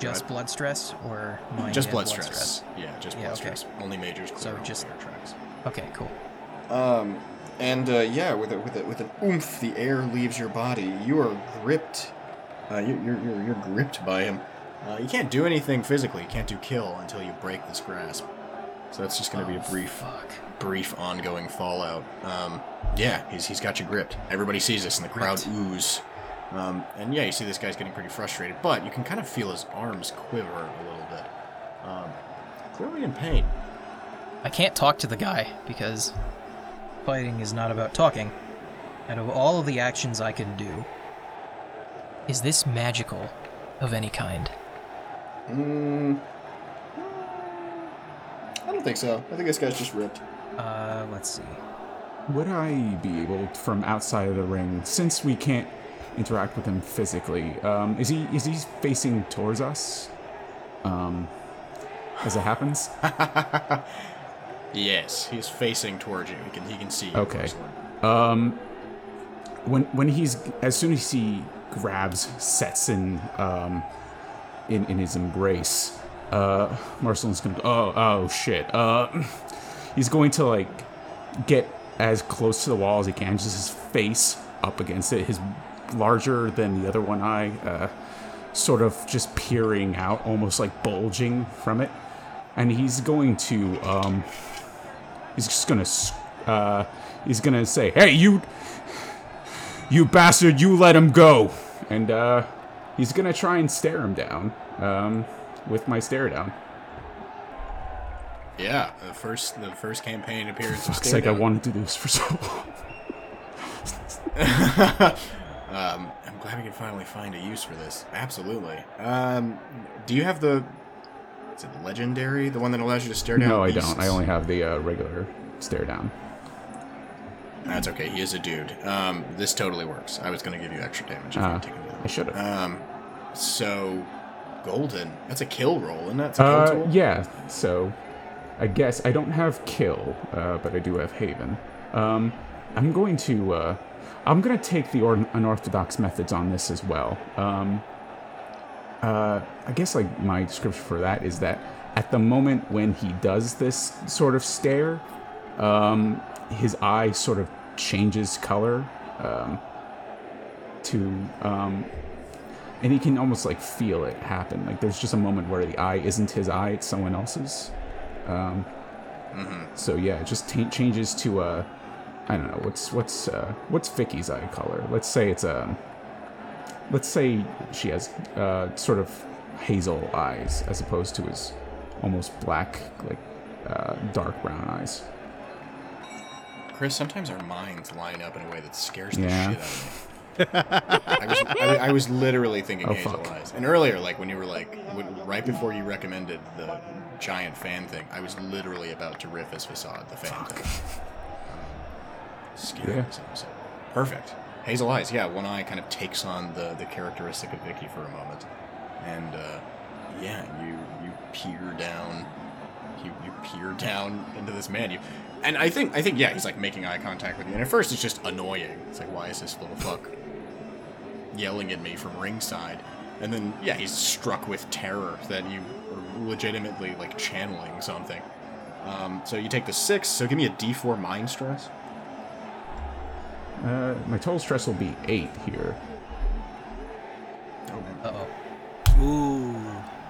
just uh, blood stress, or just blood, blood stress. stress. Yeah, just blood yeah, okay. stress. Only majors clear. So just tracks. Okay, cool. Um, and uh, yeah, with a, with a, with an oomph, the air leaves your body. You are gripped. Uh, you you're you're, you're gripped by him. Uh, you can't do anything physically. You can't do kill until you break this grasp. So that's just going to oh, be a brief, fuck. brief ongoing fallout. Um, yeah, he's he's got you gripped. Everybody sees this, and the crowd oohs. Um, and yeah, you see this guy's getting pretty frustrated, but you can kind of feel his arms quiver a little bit. Um, clearly in pain. I can't talk to the guy because fighting is not about talking. Out of all of the actions I can do, is this magical of any kind? Hmm. I don't think so. I think this guy's just ripped. Uh, let's see. Would I be able, from outside of the ring, since we can't interact with him physically, um, is he is he facing towards us? Um, as it happens. Yes, he's facing towards you. He can he can see you. Okay. Um, when when he's as soon as he grabs Setson um in in his embrace. Uh, Marceline's gonna go, oh, oh, shit. Uh, he's going to, like, get as close to the wall as he can, just his face up against it, his larger than the other one eye, uh, sort of just peering out, almost, like, bulging from it. And he's going to, um, he's just gonna, uh, he's gonna say, hey, you, you bastard, you let him go! And, uh, he's gonna try and stare him down, um... with my stare down. Yeah, the first the first campaign appearance. Fuck's sake, I wanted to do this for so long. um, I'm glad we can finally find a use for this. Absolutely. Um, do you have the? Is it legendary? The one that allows you to stare down? No, beasts? I don't. I only have the uh, regular stare down. That's okay. He is a dude. Um, this totally works. I was going to give you extra damage. If uh, you I should have. Um, so. Golden. That's a kill roll, isn't that? Uh, yeah, so I guess I don't have kill, uh, but I do have Haven. Um, I'm going to uh, I'm going to take the unorthodox methods on this as well. Um, uh, I guess like my description for that is that at the moment when he does this sort of stare, um, his eye sort of changes color um, to... Um, and he can almost, like, feel it happen. Like, there's just a moment where the eye isn't his eye, it's someone else's. Um, mm-hmm. So, yeah, it just t- changes to, uh, I don't know, what's, what's, uh, what's Vicky's eye color? Let's say it's, um, let's say she has, uh, sort of hazel eyes, as opposed to his almost black, like, uh, dark brown eyes. Chris, sometimes our minds line up in a way that scares the yeah. shit out of me. I, was, I, I was literally thinking oh, hazel fuck. eyes. And earlier, like, when you were, like, when, right before you recommended the giant fan thing, I was literally about to riff his facade, the fan fuck. thing. Um, scary. Yeah. So, perfect. Hazel eyes, yeah, one eye kind of takes on the, the characteristic of Vicky for a moment. And, uh, yeah, you, you peer down, you, you peer down into this man, you... And I think, I think, yeah, he's, like, making eye contact with you. And at first, it's just annoying. It's like, why is this little fuck yelling at me from ringside? And then, yeah, he's struck with terror that you are legitimately, like, channeling something. Um, so you take the six, so give me a D four mind stress. Uh, my total stress will be eight here. Oh. Uh-oh. Ooh.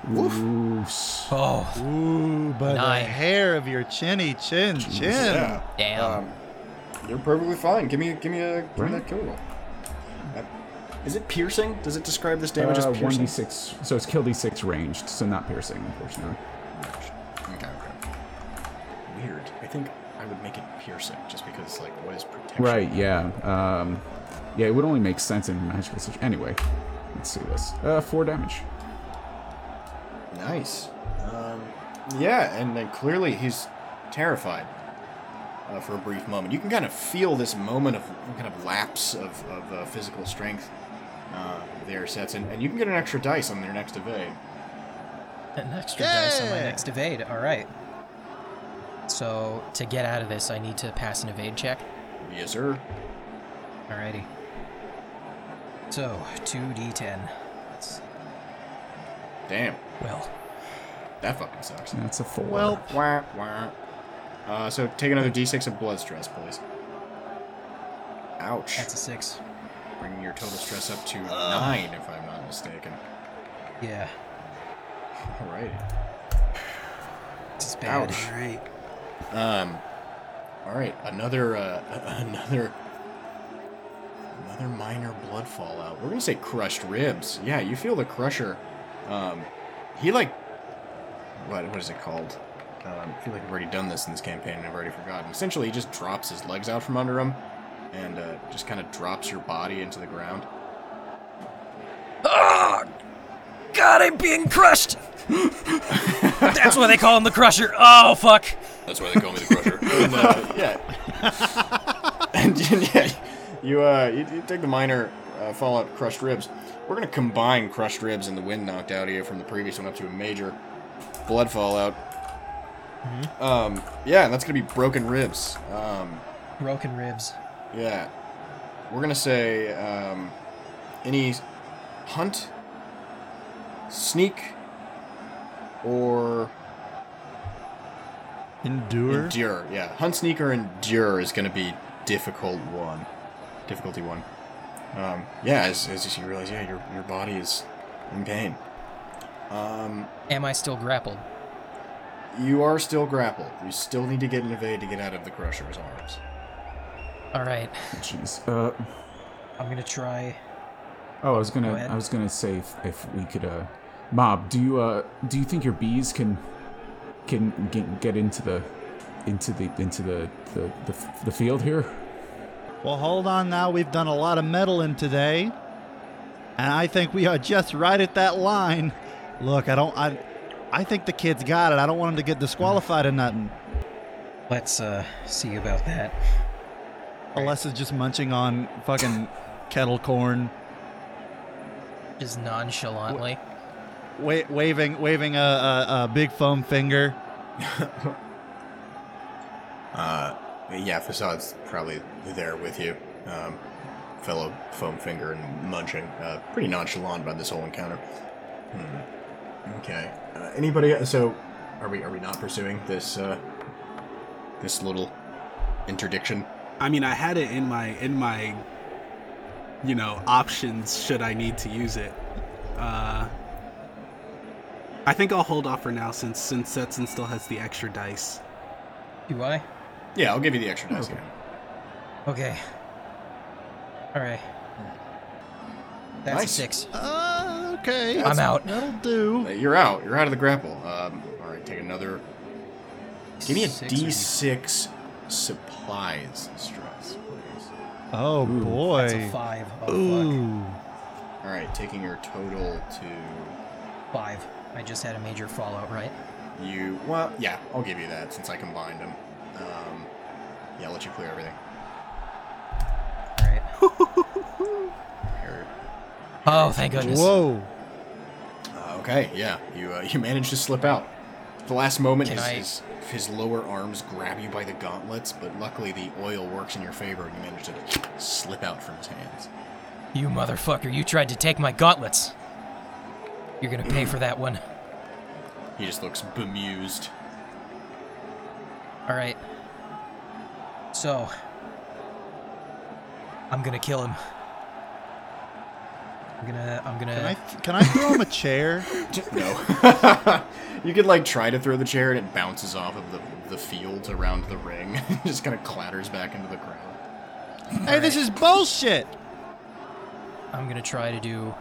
Woof. Ooh, oh. Ooh, but nine. The hair of your chinny chin Jeez. chin. Yeah. Damn. Um, you're perfectly fine. Give me, give me a, give me that kill roll. Uh, is it piercing? Does it describe this damage uh, as piercing? one d six. So it's kill d six ranged, so not piercing, unfortunately. Okay, okay. Weird. I think I would make it piercing, just because, like, what is protection? Right. Yeah. Um, yeah. It would only make sense in magical situation. Anyway, let's see this. Uh, four damage. Nice. Um, yeah, and then clearly he's terrified uh, for a brief moment. You can kind of feel this moment of kind of lapse of, of uh, physical strength uh, there, Sets, and, and you can get an extra dice on your next evade. An extra yeah. dice on my next evade, all right. So to get out of this, I need to pass an evade check? Yes, sir. Alrighty. So, two d ten. Let's see. Damn. Well, that fucking sucks. That's a four. Well, wah, wah. Uh, so take another d six of blood stress, please. Ouch. That's a six. Bringing your total stress up to uh, nine, if I'm not mistaken. Yeah. All right. This is bad. Ouch. All right. Um, all right, another uh, another another minor blood fallout. We're gonna say crushed ribs. Yeah, you feel the crusher. Um, he like what what is it called? Um, I feel like I've already done this in this campaign and I've already forgotten. Essentially, he just drops his legs out from under him and uh, just kind of drops your body into the ground. Ah! God, I'm being crushed! That's why they call him the Crusher. Oh, fuck. That's why they call me the Crusher. And, uh, yeah. and, and yeah, you, uh, you, you take the minor uh, fallout crushed ribs. We're going to combine crushed ribs and the wind knocked out of you from the previous one up to a major blood fallout. Mm-hmm. Um, yeah, and that's gonna be broken ribs. Um, broken ribs. Yeah, we're gonna say um, any hunt, sneak, or endure. Endure. Yeah, hunt, sneak, or endure is gonna be difficult one. Difficulty one. Um, yeah, as as you realize, yeah, your your body is in pain. Um, Am I still grappled? You are still grappled. You still need to get an evade to get out of the Crusher's arms. All right. Jeez. Uh, I'm gonna try. Oh, I was gonna. Go I was gonna say if, if we could. Uh, Mob, do you uh do you think your bees can can get, get into the into the into the the, the the field here? Well, hold on. Now we've done a lot of meddling today, and I think we are just right at that line. Look, I don't. I. I think the kid's got it. I don't want him to get disqualified or nothing. Let's uh, see about that. Alessa's just munching on fucking kettle corn. Just nonchalantly. Wa- waving waving a, a, a big foam finger. uh, yeah, Facade's probably there with you. Um, fellow foam finger and munching. Uh, pretty nonchalant about this whole encounter. Hmm. Okay. Uh, anybody? So, are we are we not pursuing this uh, this little interdiction? I mean, I had it in my in my you know options should I need to use it. Uh, I think I'll hold off for now since since Setson still has the extra dice. Do I? Yeah, I'll give you the extra dice. Okay. Okay. All right. That's nice. Six. Uh, okay. That's I'm out. That'll do. You're out. You're out of the grapple. Um, all right, take another. Give me a six D six supplies stress, please. Oh, ooh, boy. That's a five. Oh, ooh. Fuck. All right, taking your total to... Five. I just had a major fallout, right? You... Well, yeah, I'll give you that since I combined them. Um, yeah, I'll let you clear everything. All right. Oh, thank goodness. Whoa. Uh, okay, yeah. You uh, you managed to slip out. At the last moment, his, I... his his lower arms grab you by the gauntlets, but luckily the oil works in your favor, and you managed to slip out from his hands. You motherfucker, you tried to take my gauntlets. You're gonna pay for that one. He just looks bemused. All right. So, I'm gonna kill him. I'm gonna, I'm gonna... Can I, can I throw him a chair? No. You could, like, try to throw the chair, and it bounces off of the, the field around the ring. It just kind of clatters back into the crowd. Hey, right. This is bullshit! I'm gonna try to do...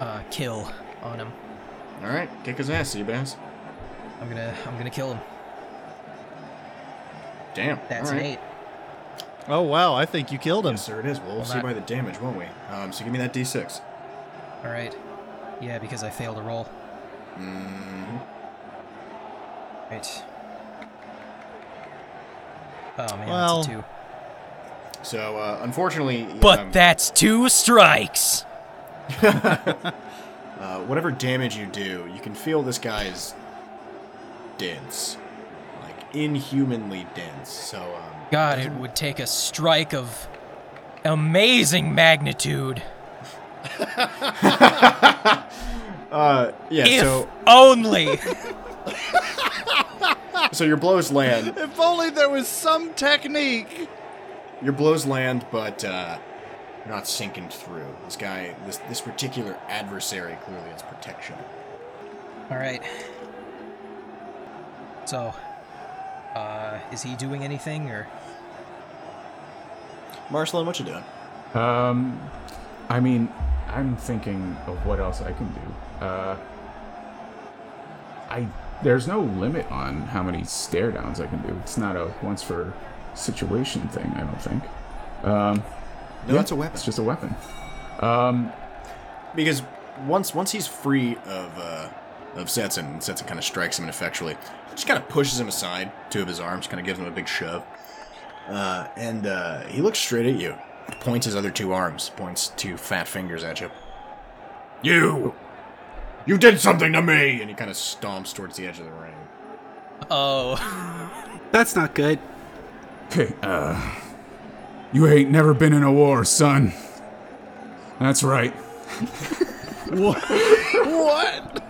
Uh, kill on him. Alright, kick his ass, you bass. I'm gonna, I'm gonna kill him. Damn. That's right. An eight. Oh, wow, I think you killed him. Yes, sir, it is. We'll, we'll see not... by the damage, won't we? Um, so give me that D six. All right. Yeah, because I failed a roll. Mm-hmm. Right. Oh, man, well... that's a two. So, uh, unfortunately... But um, that's two strikes! uh, whatever damage you do, you can feel this guy's dense. Like, inhumanly dense, so... Um, God, it would take a strike of amazing magnitude. uh, yeah, if so... only. So your blows land. If only there was some technique. Your blows land, but uh, you're not sinking through. This guy, this this particular adversary, clearly has protection. All right. So, Uh, is he doing anything, or? Marceline, what you doing? Um, I mean, I'm thinking of what else I can do. Uh, I there's no limit on how many stare downs I can do. It's not a once for situation thing, I don't think. Um, no, yeah, it's a weapon. It's just a weapon. Um, because once once he's free of uh of Setson, Setson kind of strikes him ineffectually. Just kind of pushes him aside, two of his arms, kind of gives him a big shove. Uh, and uh, he looks straight at you. Points his other two arms. Points two fat fingers at you. You! You did something to me! And he kind of stomps towards the edge of the ring. Oh. That's not good. Okay, uh... You ain't never been in a war, son. That's right. What? What?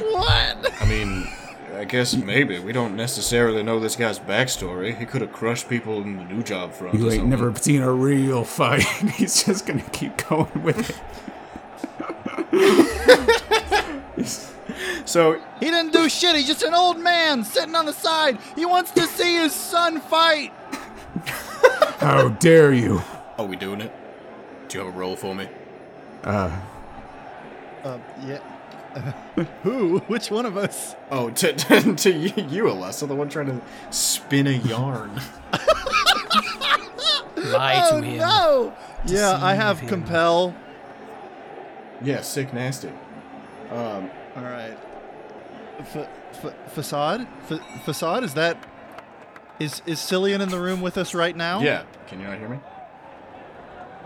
What? I mean... I guess maybe. We don't necessarily know this guy's backstory. He could have crushed people in the new job front. You ain't never seen a real fight. He's just going to keep going with it. So he didn't do shit. He's just an old man sitting on the side. He wants to see his son fight. How dare you? Are we doing it? Do you have a roll for me? Uh. Uh, yeah. Uh, who? Which one of us? Oh, to, to, to you, you, Alessa, the one trying to spin a yarn. Lie to me. Oh, no! To yeah, I have him. Compel. Yeah, sick nasty. Um, All right. F- f- facade? F- facade? Is that... Is is Cillian in the room with us right now? Yeah. Can you not hear me?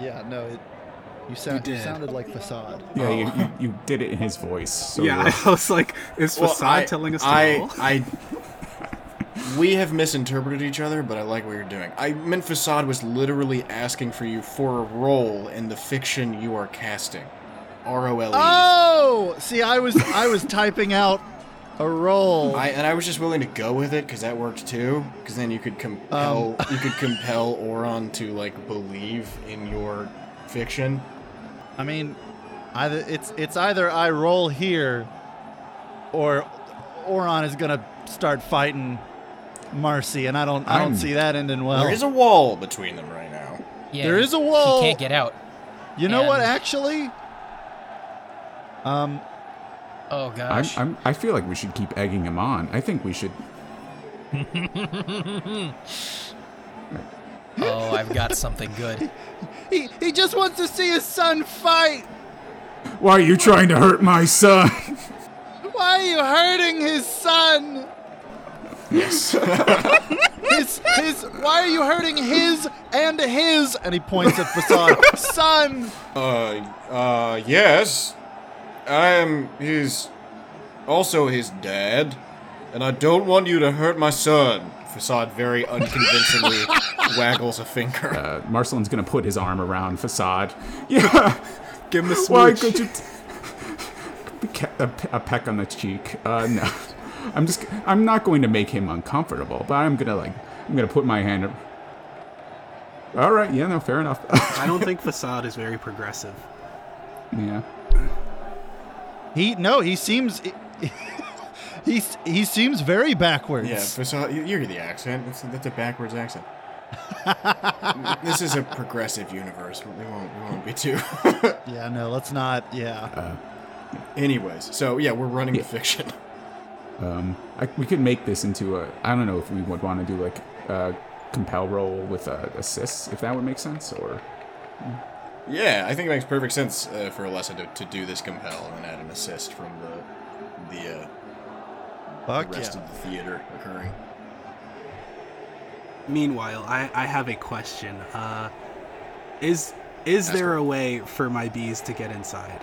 Yeah, no, it... You, sound, you, you sounded like Facade. Yeah, you, you, you did it in his voice. So yeah, well. I was like, is Facade well, I, telling us to roll? I, I, we have misinterpreted each other, but I like what you're doing. I meant Facade was literally asking for you for a role in the fiction you are casting. R O L E. Oh! See, I was I was typing out a role. I, and I was just willing to go with it, because that worked too. Because then you could compel um. you could compel Oron to, like, believe in your fiction. I mean, either it's it's either I roll here, or Oron is gonna start fighting Marcy, and I don't I don't I'm, see that ending well. There is a wall between them right now. Yeah, there is a wall. He can't get out. You and know what? Actually, um, oh gosh, I'm, I'm, I feel like we should keep egging him on. I think we should. Oh, I've got something good. He he just wants to see his son fight. Why are you trying to hurt my son? Why are you hurting his son? Yes. his his. Why are you hurting his and his? And he points at Facade. Son. Uh, uh, yes. I am his, also his dad, and I don't want you to hurt my son. Facade very unconvincingly waggles a finger. Uh, Marceline's gonna put his arm around Facade. Yeah, give him a smooch. Why could you? T- a, a peck on the cheek. Uh, no, I'm just. I'm not going to make him uncomfortable, but I'm gonna like. I'm gonna put my hand. All right. Yeah. No. Fair enough. I don't think Facade is very progressive. Yeah. He no. He seems. He he seems very backwards. Yeah, Facade, you hear the accent. That's, that's a backwards accent. This is a progressive universe. We won't we won't be too. Yeah, no, let's not. Yeah. Uh, Anyways, so yeah, we're running yeah. the fiction. Um, I, we could make this into a. I don't know if we would want to do like a compel roll with uh, assists, if that would make sense, or. Yeah, I think it makes perfect sense uh, for Alessa to, to do this compel and add an assist from the the. Uh, Fuck the rest yeah. of the theater occurring. Meanwhile, I, I have a question. Uh, is is That's there cool. a way for my bees to get inside?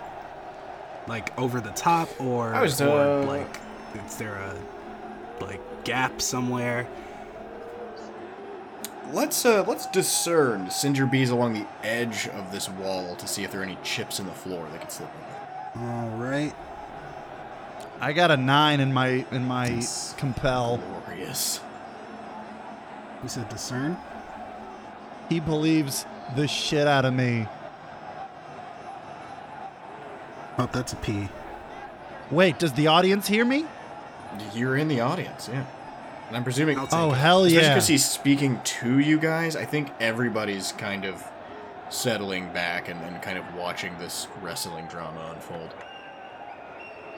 Like over the top, or, I was, uh... or like is there a like gap somewhere? Let's uh let's discern. Send your bees along the edge of this wall to see if there are any chips in the floor that could slip over. All right. I got a nine in my in my it's compel. Glorious. You said discern? He believes the shit out of me. Oh, that's a P. Wait, does the audience hear me? You're in the audience, yeah. And I'm presuming... Oh, hell yeah. Especially because he's speaking to you guys. I think everybody's kind of settling back and then kind of watching this wrestling drama unfold.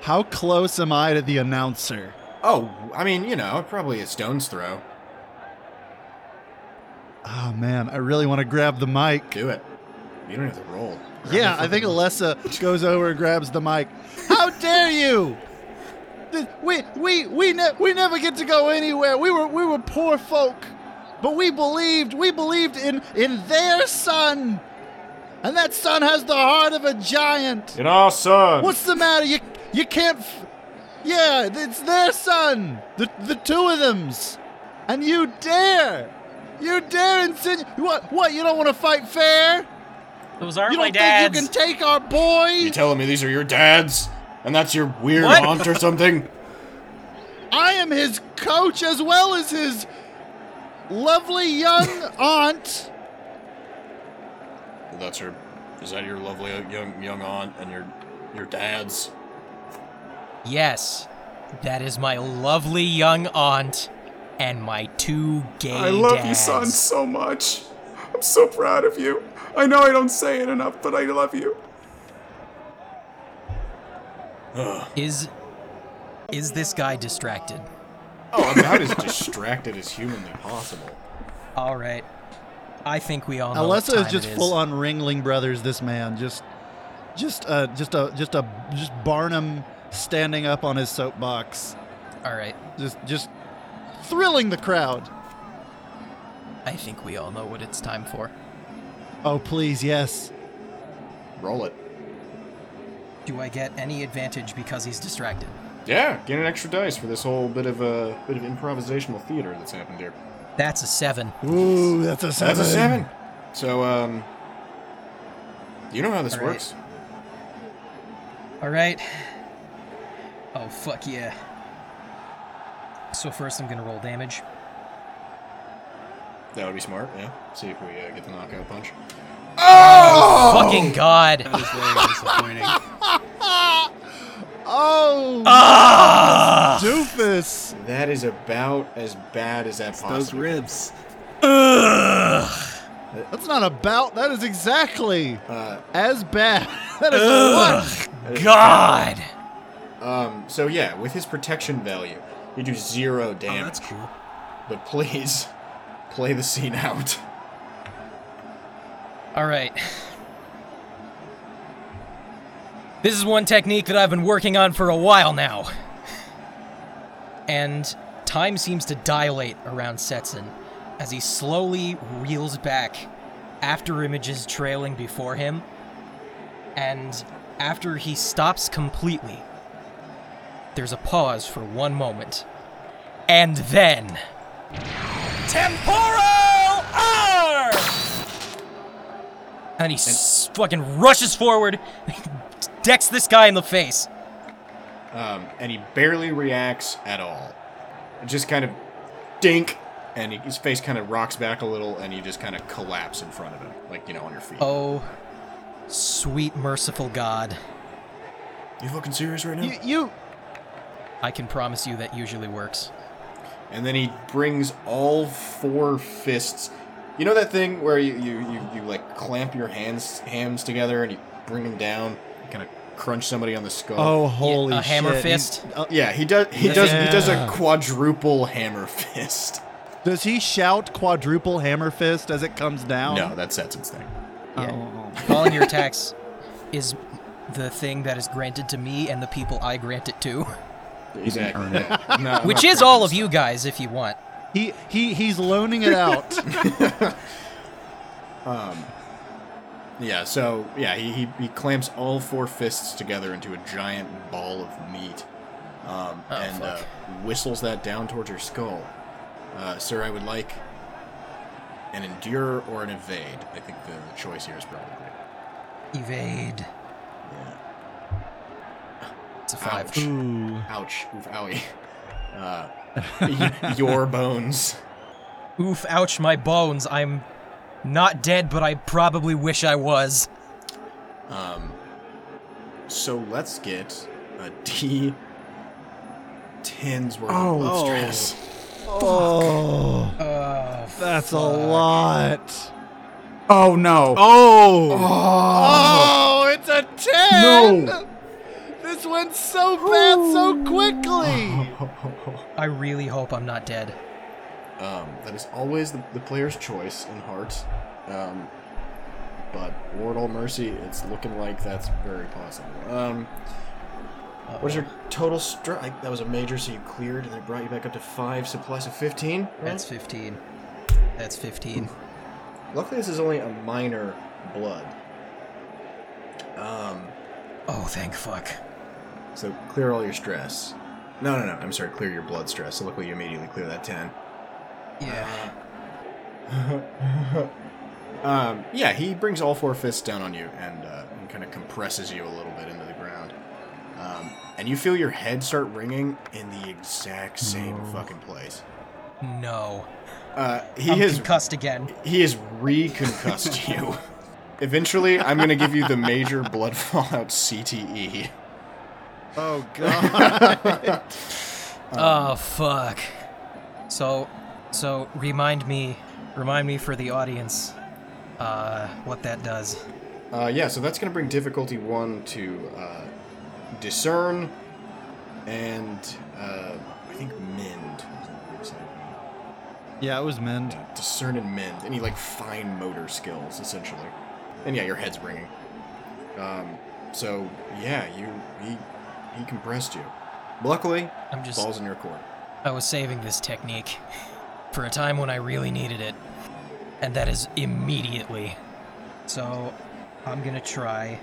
How close am I to the announcer? Oh, I mean, you know, probably a stone's throw. Oh, man, I really want to grab the mic. Do it. You don't have to roll. Grab yeah, I think Alessa goes over and grabs the mic. How dare you! We we we ne- we never get to go anywhere. We were we were poor folk, but we believed we believed in, in their son, and that son has the heart of a giant. In our son. What's the matter? You you can't. F- yeah, it's their son. The the two of them's, and you dare, you dare insinuate what what you don't want to fight fair. Those aren't my dads. You don't think you can take our boy? You telling me these are your dads? And that's your weird what? Aunt or something? I am his coach as well as his lovely young aunt. Well, that's your... Is that your lovely young young aunt and your your dad's? Yes. That is my lovely young aunt and my two gay dads. I love dads. You, son, so much. I'm so proud of you. I know I don't say it enough, but I love you. Is is this guy distracted? Oh, I'm about as distracted as humanly possible. All right. I think we all know what time it is. Alessa is just full on Ringling Brothers, this man. Just just uh just a just a just Barnum standing up on his soapbox. All right. Just just thrilling the crowd. I think we all know what it's time for. Oh, please, yes. Roll it. Do I get any advantage because he's distracted? Yeah, get an extra dice for this whole bit of a uh, bit of improvisational theater that's happened here. That's a seven. Ooh, that's a seven. That's a seven. So, um, you know how this All right. works. All right. Oh fuck yeah. So first, I'm gonna roll damage. That would be smart. Yeah. See if we uh, get the knockout punch. Oh! Oh fucking god. That is very disappointing. Oh! Ah! Doofus! That is about as bad as that it's possible. Those ribs. Ugh! That's not about, that is exactly uh, as bad. That is ugh, what? That is god! Bad. Um, so yeah, with his protection value, you do zero damage. Oh, that's cool. But please, play the scene out. All right. This is one technique that I've been working on for a while now. And time seems to dilate around Setson as he slowly reels back, after images trailing before him, and after he stops completely, there's a pause for one moment. And then... Temporal R! And he s- fucking rushes forward, decks this guy in the face. Um, and he barely reacts at all. Just kind of dink, and he, his face kind of rocks back a little, and you just kind of collapse in front of him, like, you know, on your feet. Oh, sweet merciful God. You fucking serious right now? You, you... I can promise you that usually works. And then he brings all four fists... You know that thing where you, you, you, you like clamp your hands hands together and you bring them down, kind of crunch somebody on the skull. Oh holy yeah, a shit! A hammer fist. He, uh, yeah, he does. He does. Yeah. He does a quadruple hammer fist. Does he shout quadruple hammer fist as it comes down? No, that's Setson's thing. Yeah. Oh. All in your attacks is the thing that is granted to me and the people I grant it to. Exactly. It. No, which is all of you guys, if you want. He he he's loaning it out. um, yeah. So yeah, he, he he clamps all four fists together into a giant ball of meat, um, oh, and uh, whistles that down towards your skull. Uh, Sir, I would like an endure or an evade. I think the, the choice here is probably right. Evade. Yeah. It's a five. Ouch. Ooh. Ouch. Oof. Owie. Uh. Your bones. Oof, ouch, my bones. I'm not dead, but I probably wish I was. Um. So let's get a D ten's worth oh. of stress. Oh, uh, that's fuck. a lot. Oh no. Oh. Oh, oh it's a ten. No. This went so bad Ooh. so quickly. I really hope I'm not dead. Um, that is always the, the player's choice in heart. Um, but Lord all mercy, it's looking like that's very possible. Um, Uh-oh. What is your total strike? That was a major, so you cleared, and they brought you back up to five supplies of fifteen. Right? That's fifteen. That's fifteen. Luckily, this is only a minor blood. Um. Oh, thank fuck. So clear all your stress. No, no, no. I'm sorry. Clear your blood stress. So luckily, you immediately clear that ten. Yeah. um. Yeah. He brings all four fists down on you and, uh, and kind of compresses you a little bit into the ground. Um, and you feel your head start ringing in the exact same no. fucking place. No. Uh, he I'm has concussed again. He has re-concussed you. Eventually, I'm going to give you the major blood fallout C T E. Oh, God. um, oh, fuck. So, so remind me, remind me for the audience, uh, what that does. Uh, yeah, so that's going to bring difficulty one to, uh, discern, and uh, I think mend. Yeah, it was mend. Yeah, discern and mend. Any, like, fine motor skills, essentially. And, yeah, your head's ringing. Um, so, yeah, you he, he compressed you. Luckily, I'm just, balls in your court. I was saving this technique for a time when I really needed it, and that is immediately. So I'm going to try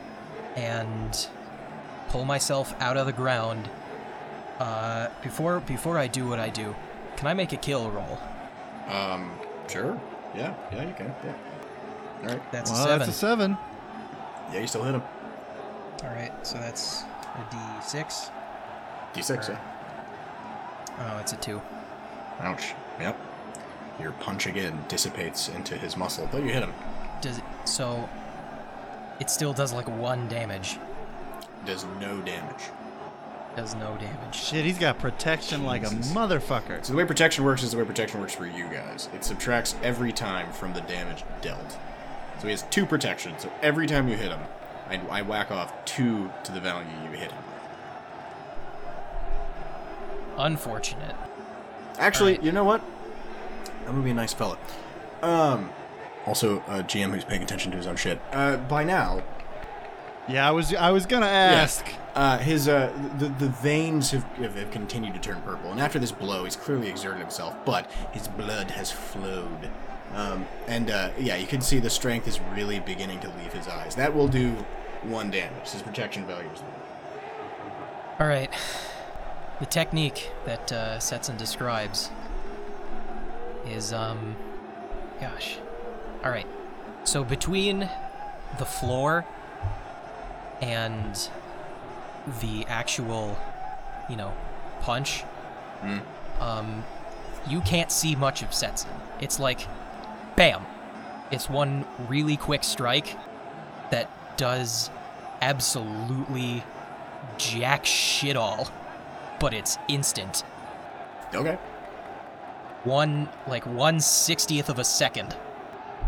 and pull myself out of the ground. Uh, before before I do what I do, can I make a kill roll? Um, sure. Yeah, yeah, you can. Yeah. All right. That's well, a seven. That's a seven. Yeah, you still hit him. All right, so that's a D six. D six, or, yeah. Oh, it's a two. Ouch. Yep. Your punch again dissipates into his muscle, but you hit him. Does it, so it still does like one damage. Does no damage. Does no damage. Shit, he's got protection Jesus. like a motherfucker. So the way protection works is the way protection works for you guys. It subtracts every time from the damage dealt. So he has two protection, so every time you hit him, I, I whack off two to the value you hit him with. Unfortunate. Actually, right. You know what? I'm gonna be a nice fella. Um, also, a G M who's paying attention to his own shit. Uh, by now... Yeah, I was I was gonna ask. Yeah. Uh, his uh, the the veins have, have continued to turn purple, and after this blow, he's clearly exerted himself, but his blood has flowed, um, and uh, yeah, you can see the strength is really beginning to leave his eyes. That will do one damage. His protection value is low. All right, the technique that uh, Setson describes is um, gosh, all right. So between the floor and the actual, you know, punch, mm. um, you can't see much of Setson. It's like, bam! It's one really quick strike that does absolutely jack shit all, but it's instant. Okay. One, like, one sixtieth of a second,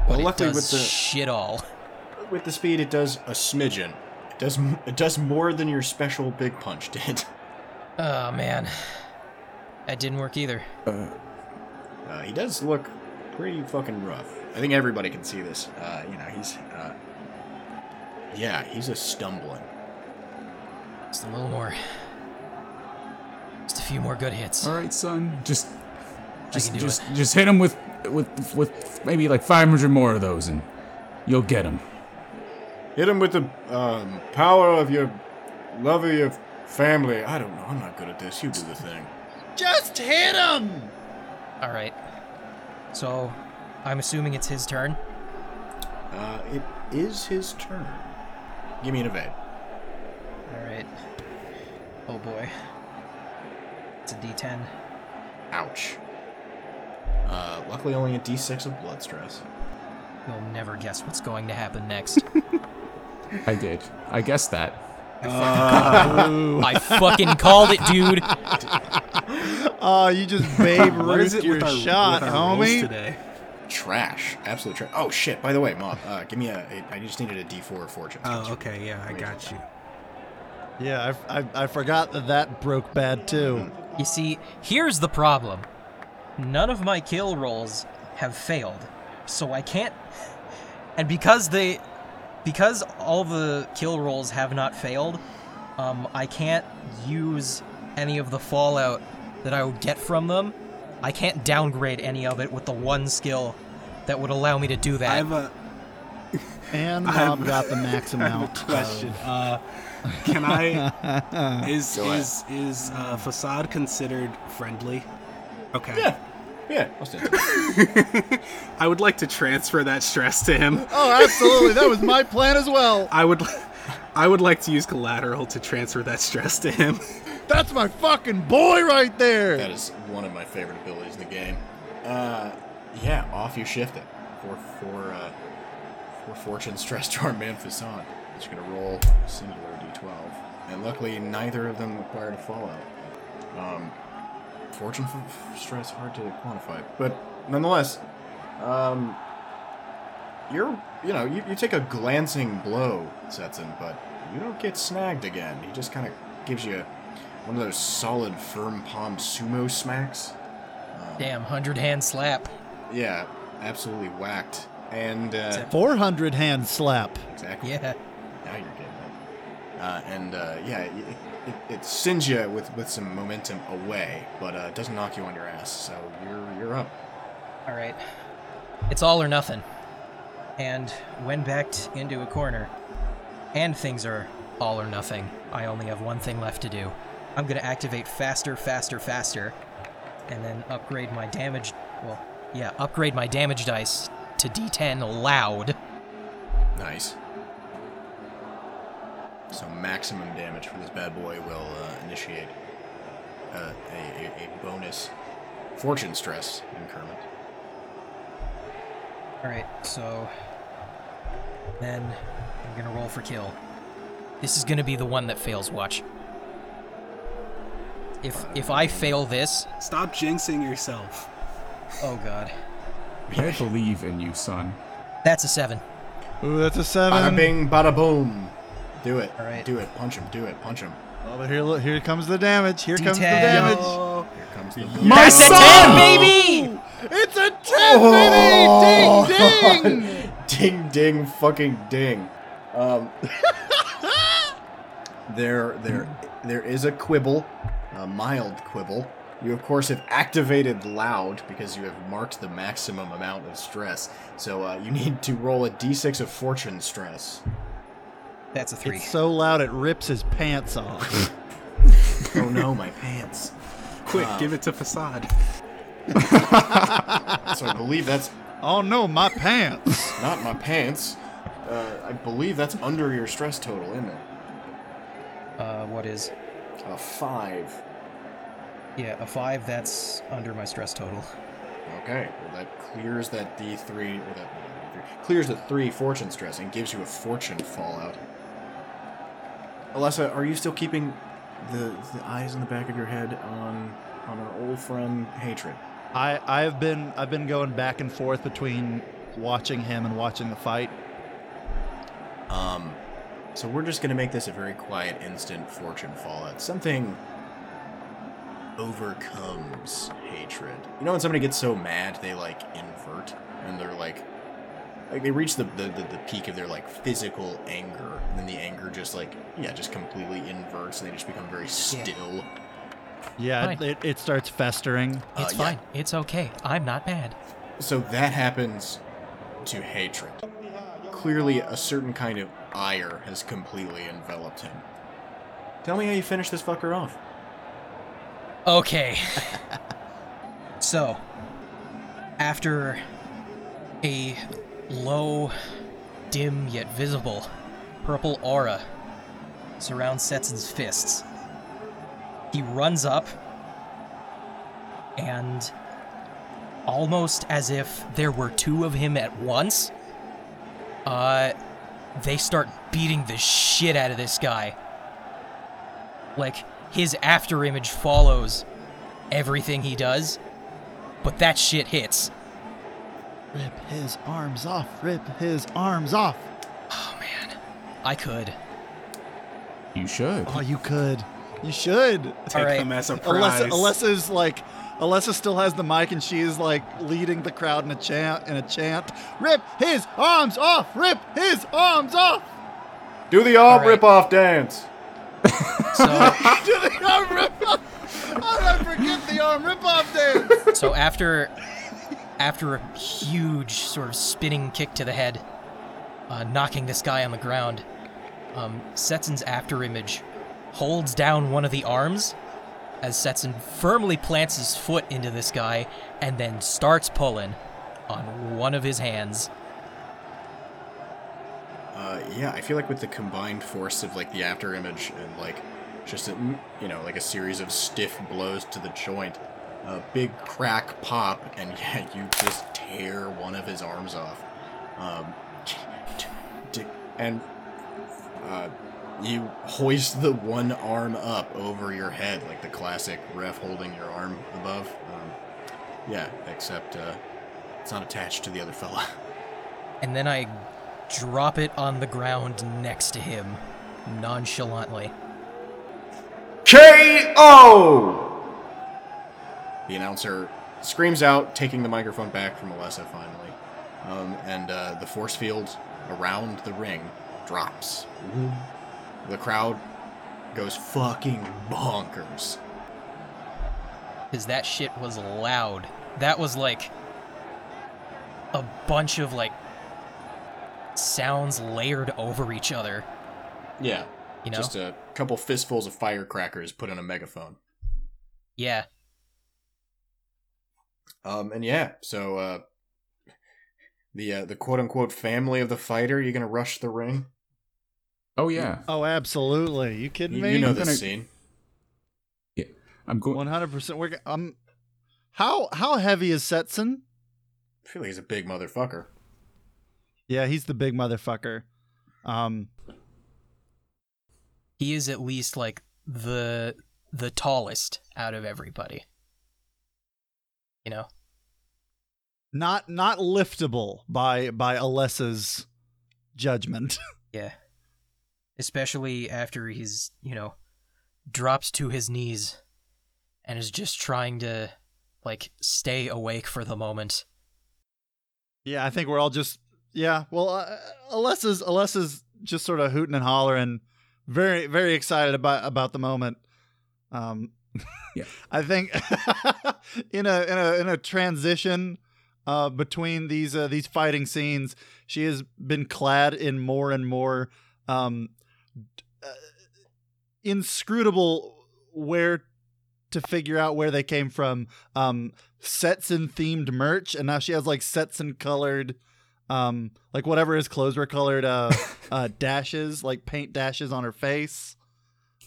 but well, luckily it does with the, shit all. With the speed, it does a smidgen. Does, it does more than your special big punch did. Oh, man. That didn't work either. Uh, uh, he does look pretty fucking rough. I think everybody can see this. Uh, you know, he's... Uh, yeah, he's just stumbling. Just a little more. Just a few more good hits. All right, son. Just just, just, just hit him with, with, with maybe like five hundred more of those, and you'll get him. Hit him with the um, power of your love of your family. I don't know. I'm not good at this. You do the thing. Just hit him! All right. So, I'm assuming it's his turn? Uh, it is his turn. Give me an evade. All right. Oh, boy. It's a D ten. Ouch. Uh, luckily only a D six of blood stress. You'll never guess what's going to happen next. I did. I guessed that. Uh, I fucking called it, dude. Oh, you just Babe Ruth your our, shot, homie. Today? Trash. Absolute trash. Oh, shit. By the way, Mob, uh, give me a, a... I just needed a D four fortune. Oh, okay. Yeah, I got you. Yeah, I, I, I forgot that that broke bad, too. You see, here's the problem. None of my kill rolls have failed, so I can't... And because they... Because all the kill rolls have not failed, um, I can't use any of the fallout that I would get from them. I can't downgrade any of it with the one skill that would allow me to do that. I have a... And Mob got the max amount. I have a question. Of... Uh, can I... Is so is I... is uh, Facade considered friendly? Okay. Yeah. Yeah, I'll stay. I would like to transfer that stress to him. Oh, absolutely. That was my plan as well. I would I would like to use collateral to transfer that stress to him. That's my fucking boy right there. That is one of my favorite abilities in the game. Uh, yeah, off you shift it. For for uh, for fortune stress to our man Facade. It's gonna roll singular D twelve. And luckily neither of them required a fallout. Um Fortune from stress, hard to quantify, but nonetheless, um, you're, you know, you, you take a glancing blow, Setson, but you don't get snagged again. He just kind of gives you one of those solid, firm palm sumo smacks. Um, Damn, hundred hand slap. Yeah, absolutely whacked. And uh, four hundred hand slap. Exactly. Yeah. Now you're getting it. Uh, and uh, yeah. It, It, it sends you with, with some momentum away, but uh, it doesn't knock you on your ass, so you're you're up. All right. It's all or nothing. And when backed into a corner, and things are all or nothing, I only have one thing left to do. I'm going to activate faster, faster, faster, and then upgrade my damage... Well, yeah, upgrade my damage dice to D ten loud. Nice. So maximum damage for this bad boy will uh, initiate uh, a, a, a bonus fortune stress increment. Alright, so then I'm going to roll for kill. This is going to be the one that fails, watch. If if I fail this... Stop jinxing yourself. Oh, God. I believe in you, son. That's a seven. Ooh, that's a seven. Bada bing, bada boom. Do it. All right. Do it. Punch him. Do it. Punch him. Oh, but here, look, here comes the damage. Here D ten. Comes the damage. Oh. Here comes the damage. Yes. It's a ten, baby! It's a ten, oh. baby! Ding, ding! Ding, ding, fucking ding. Um, there, there, there is a quibble, a mild quibble. You, of course, have activated loud because you have marked the maximum amount of stress. So uh, you need to roll a d six of fortune stress. That's a three. It's so loud it rips his pants off. Oh no, my pants. Quick, uh, give it to Facade. So I believe that's... Oh no, my pants. Not my pants. Uh, I believe that's under your stress total, isn't it? Uh, what is? A five. Yeah, a five, that's under my stress total. Okay, well that clears that D three, or that D three, clears the three fortune stress and gives you a fortune fallout. Alessa, are you still keeping the, the eyes in the back of your head on on our old friend Hatred? I I've been I've been going back and forth between watching him and watching the fight. Um, so we're just gonna make this a very quiet, instant fortune fallout. Something overcomes Hatred. You know when somebody gets so mad they like invert and they're like. Like, they reach the, the, the, the peak of their, like, physical anger, and then the anger just, like, yeah, just completely inverts, and they just become very still. Yeah, yeah it, it starts festering. It's uh, fine. Yeah. It's okay. I'm not mad. So that happens to Hatred. Clearly, a certain kind of ire has completely enveloped him. Tell me how you finish this fucker off. Okay. So, after a... low, dim yet visible, purple aura surrounds Setson's fists. He runs up, and almost as if there were two of him at once, uh, they start beating the shit out of this guy. Like, his after image follows, everything he does, but that shit hits. Rip his arms off. Rip his arms off. Oh, man. I could. You should. Oh, you could. You should. Take All right. them as a prize. Alessa, Alessa's like... Alessa still has the mic, and she's like leading the crowd in a chant. In a chant, rip his arms off! Rip his arms off! Do the arm right. rip off dance. So, do the arm rip off. How did I forget the arm rip off dance? So after, after a huge sort of spinning kick to the head, uh, knocking this guy on the ground, um, Setson's after image holds down one of the arms. As Setson firmly plants his foot into this guy and then starts pulling on one of his hands. Uh, yeah, I feel like with the combined force of like the after image and like just a, you know, like a series of stiff blows to the joint, a big crack pop, and yeah, you just tear one of his arms off. Um, and uh. You hoist the one arm up over your head, like the classic ref holding your arm above. Um, yeah, except uh, it's not attached to the other fella. And then I drop it on the ground next to him, nonchalantly. K O! The announcer screams out, taking the microphone back from Alessa finally. Um, and uh, the force field around the ring drops. Mm-hmm. The crowd goes fucking bonkers. Because that shit was loud. That was like a bunch of like sounds layered over each other. Yeah. You know? Just a couple fistfuls of firecrackers put in a megaphone. Yeah. Um, and yeah, so uh, the uh, the quote-unquote family of the fighter, you gonna rush the ring? Oh, yeah. Oh, absolutely. You kidding me? You know this scene. Yeah. I'm going. one hundred percent. We're g- um, how how heavy is Setson? I feel like he's a big motherfucker. Yeah, he's the big motherfucker. Um, He is at least, like, the the tallest out of everybody. You know? Not not liftable by, by Alessa's judgment. Yeah. Especially after he's, you know, dropped to his knees and is just trying to, like, stay awake for the moment. Yeah, I think we're all just, yeah, well, uh, Alessa's, Alessa's just sort of hooting and hollering, very, very excited about, about the moment. Um, yeah. I think in a, in a, in a transition uh, between these, uh, these fighting scenes, she has been clad in more and more, um, Uh, inscrutable where to figure out where they came from um Setson themed merch, and now she has like Setson colored um like whatever his clothes were colored uh uh dashes, like paint dashes on her face.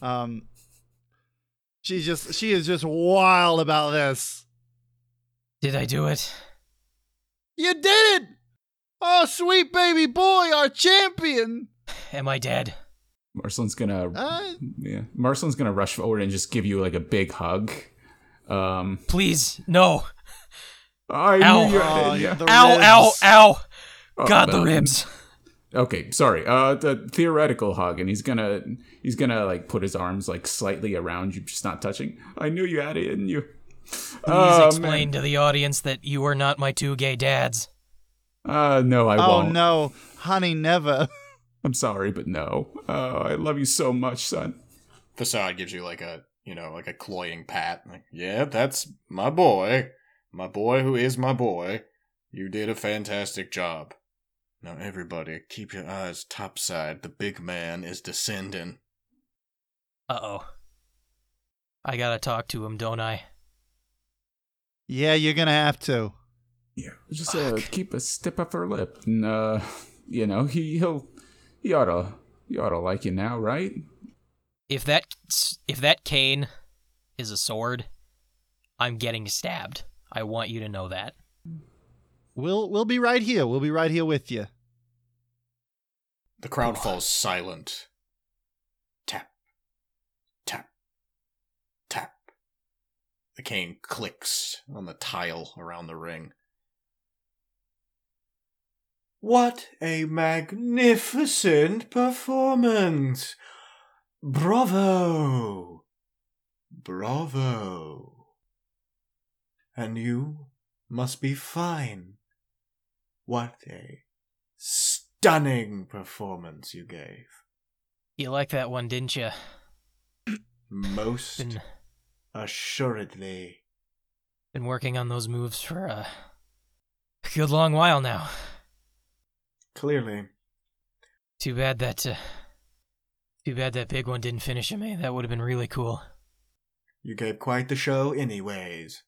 Um she's just she is just wild about this. Did I do it? You did it! Oh, sweet baby boy, our champion. Am I dead? Marceline's gonna uh, yeah. Marceline's gonna rush forward and just give you like a big hug. Um, please, no. I ow. Knew you oh, yeah. ow, ow, ow, ow! God, oh, the ribs. Okay, sorry. Uh, the theoretical hug, and he's gonna he's gonna like put his arms like slightly around you, just not touching. I knew you had it in you. Please uh, explain man. to the audience that you are not my two gay dads. Uh, no, I oh, won't. Oh no, honey, never. I'm sorry, but no. Oh, I love you so much, son. Facade gives you like a, you know, like a cloying pat. Like, yeah, that's my boy. My boy who is my boy. You did a fantastic job. Now everybody, keep your eyes topside. The big man is descending. Uh-oh. I gotta talk to him, don't I? Yeah, you're gonna have to. Yeah, just uh, keep a stiff upper lip. And, uh, you know, he, he'll... You oughta, you oughta like you now, right? If that, if that cane is a sword, I'm getting stabbed. I want you to know that. We'll, we'll be right here. We'll be right here with you. The crowd oh. falls silent. Tap, tap, tap. The cane clicks on the tile around the ring. What a magnificent performance! Bravo! Bravo! And you must be fine. What a stunning performance you gave. You liked that one, didn't you? Most been, assuredly. Been working on those moves for a good long while now. Clearly. Too bad that, uh, too bad that big one didn't finish him, eh? That would have been really cool. You gave quite the show anyways.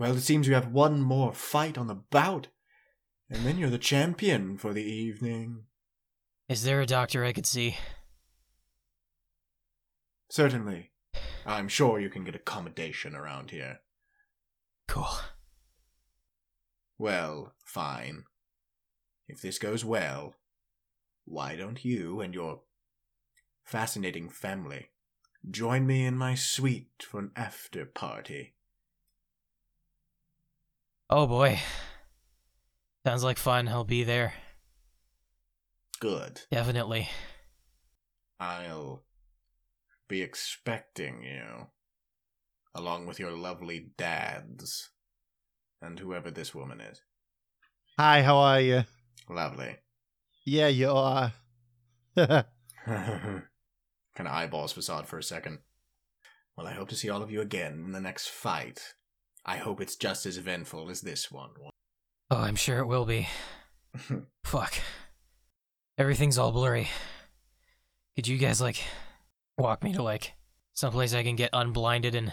Well, it seems you have one more fight on the bout, and then you're the champion for the evening. Is there a doctor I could see? Certainly. I'm sure you can get accommodation around here. Cool. Well, fine. If this goes well, why don't you and your fascinating family join me in my suite for an after party? Oh boy. Sounds like fun. I'll be there. Good. Definitely. I'll be expecting you, along with your lovely dads, and whoever this woman is. Hi, how are you? Lovely. Yeah, you are. Kind of eyeballs Facade for a second. Well, I hope to see all of you again in the next fight. I hope it's just as eventful as this one. Oh, I'm sure it will be. Fuck. Everything's all blurry. Could you guys, like, walk me to, like, someplace I can get unblinded and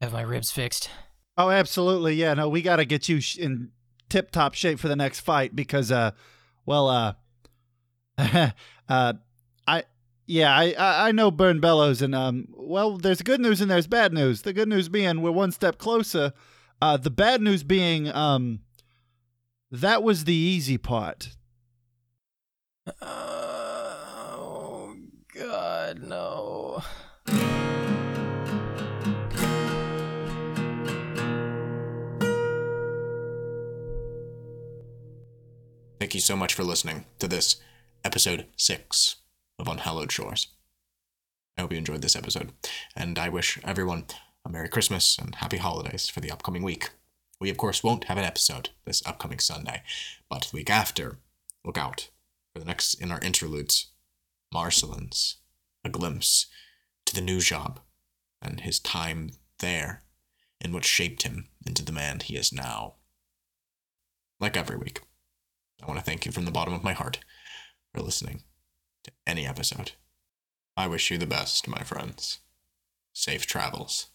have my ribs fixed? Oh, absolutely, yeah. No, we gotta get you sh- in tip-top shape for the next fight because, uh, well, uh, uh, I, yeah, I, I know Burn Bellows, and, um, well, there's good news and there's bad news. The good news being we're one step closer. Uh, the bad news being, um, that was the easy part. Uh, oh, God, no. Thank you so much for listening to this episode six of On Hallowed Shores. I hope you enjoyed this episode, and I wish everyone a Merry Christmas and Happy Holidays for the upcoming week. We, of course, won't have an episode this upcoming Sunday, but the week after, look out for the next in our interludes, Marceline's, a glimpse to the new job and his time there and what shaped him into the man he is now. Like every week, I want to thank you from the bottom of my heart for listening to any episode. I wish you the best, my friends. Safe travels.